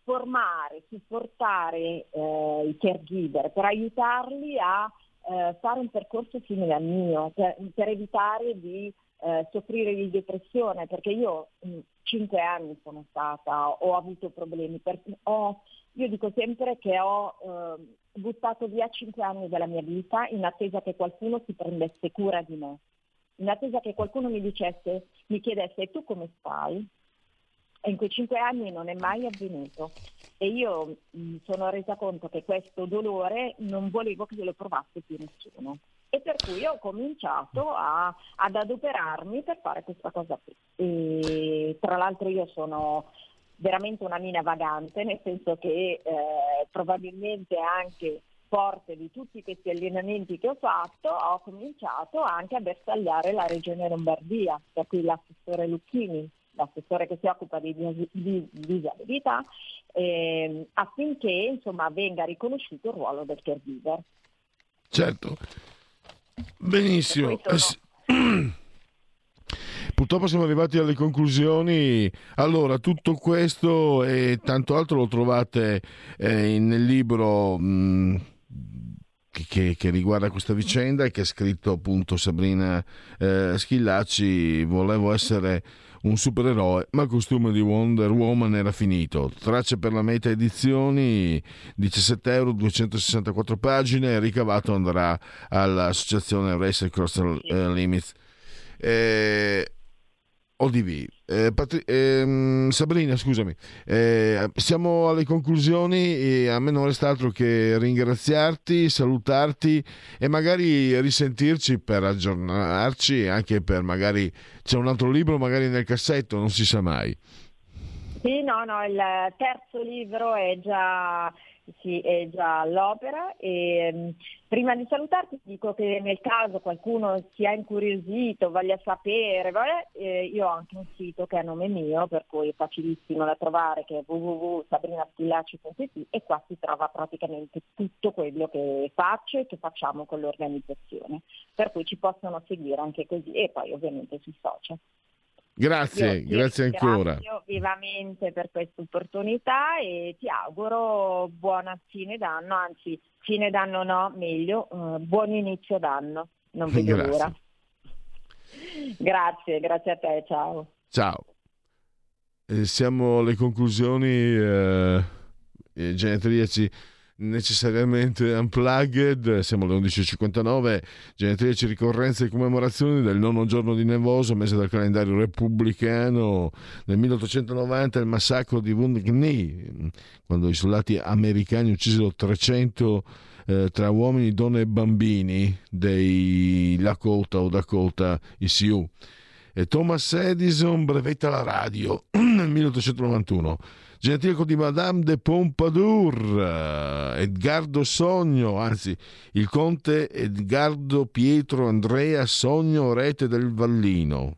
formare, supportare eh, i caregiver, per aiutarli a eh, fare un percorso simile al mio, per, per evitare di eh, soffrire di depressione, perché io mh, cinque anni sono stata, ho avuto problemi, perché ho, io dico sempre che ho eh, buttato via cinque anni della mia vita in attesa che qualcuno si prendesse cura di me, in attesa che qualcuno mi dicesse, mi chiedesse tu come stai? E in quei cinque anni non è mai avvenuto, e io mi sono resa conto che questo dolore non volevo che lo provasse più nessuno, e per cui ho cominciato a, ad adoperarmi per fare questa cosa qui. E, tra l'altro, io sono veramente una mina vagante, nel senso che eh, probabilmente anche forte di tutti questi allenamenti che ho fatto, ho cominciato anche a bersagliare la regione Lombardia, per cui l'assessore Lucchini, l'assessore che si occupa di, di, di disabilità, eh, affinché insomma venga riconosciuto il ruolo del caregiver. Certo, benissimo. Sono... Purtroppo siamo arrivati alle conclusioni. Allora, tutto questo e tanto altro lo trovate eh, nel libro mh, Che, che riguarda questa vicenda, e che ha scritto appunto Sabrina eh, Schillaci. Volevo essere un supereroe, ma il costume di Wonder Woman era finito. Tracce per la Meta Edizioni, diciassette euro, duecentosessantaquattro pagine, il ricavato andrà all'associazione Race Across Limits eh, O D V. Eh, Patri- ehm, Sabrina, scusami, eh, siamo alle conclusioni e a me non resta altro che ringraziarti, salutarti e magari risentirci per aggiornarci, anche per magari c'è un altro libro magari nel cassetto, non si sa mai. Sì, no, no, il terzo libro è già... Sì, è già all'opera, e um, prima di salutarti dico che nel caso qualcuno sia incuriosito, voglia sapere, vabbè, eh, io ho anche un sito che è a nome mio, per cui è facilissimo da trovare, che è w w w punto sabrina schillaci punto i t, e qua si trova praticamente tutto quello che faccio e che facciamo con l'organizzazione, per cui ci possono seguire anche così, e poi ovviamente sui social. Grazie, io grazie ancora. Grazie vivamente per questa opportunità e ti auguro buona fine d'anno, anzi fine d'anno no, meglio, uh, buon inizio d'anno, non vedo grazie. l'ora. Grazie, grazie a te, ciao. Ciao. Eh, siamo alle conclusioni eh, genetriaci necessariamente unplugged, siamo alle undici e cinquantanove, genetriaci, ricorrenze e commemorazioni del nono giorno di nevoso, mese del calendario repubblicano. Nel milleottocentonovanta il massacro di Wounded Knee, quando i soldati americani uccisero trecento eh, tra uomini, donne e bambini dei Lakota o Dakota I C U. E Thomas Edison brevetta la radio nel milleottocentonovantuno. Genetico di Madame de Pompadour, Edgardo Sogno, anzi il conte Edgardo Pietro Andrea Sogno, rete del Vallino,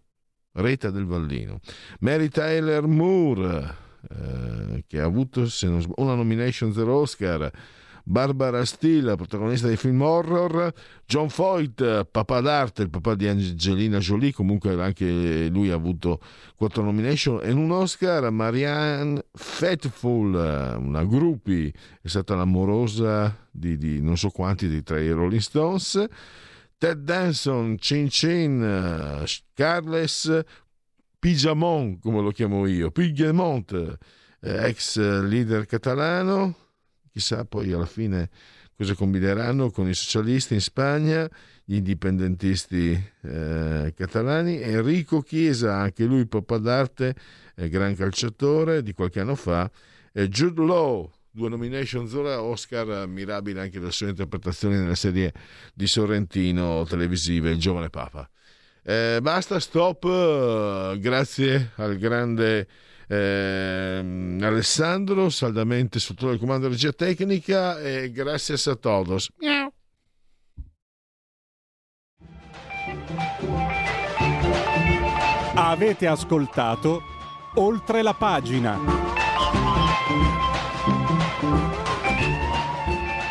rete del Vallino. Mary Tyler Moore, eh, che ha avuto, se non sbaglio, una nomination per Oscar. Barbara Steele, protagonista dei film horror. John Voight, papà d'arte, il papà di Angelina Jolie, comunque anche lui ha avuto quattro nomination e un Oscar. Marianne Faithfull, una groupie, è stata l'amorosa di, di non so quanti dei tre Rolling Stones. Ted Danson, Chin Chin, Carles Puigdemont, come lo chiamo io, Puigdemont, ex leader catalano, chissà poi alla fine cosa combineranno con i socialisti in Spagna, gli indipendentisti eh, catalani. Enrico Chiesa, anche lui papà d'arte, eh, gran calciatore di qualche anno fa. eh, Jude Law, due nominations, ora Oscar, mirabile anche la sua interpretazione nella serie di Sorrentino televisive Il giovane papa. Eh, basta, stop, grazie al grande Eh, Alessandro, saldamente sotto il comando della regia tecnica, e grazie a todos. Avete ascoltato Oltre la pagina.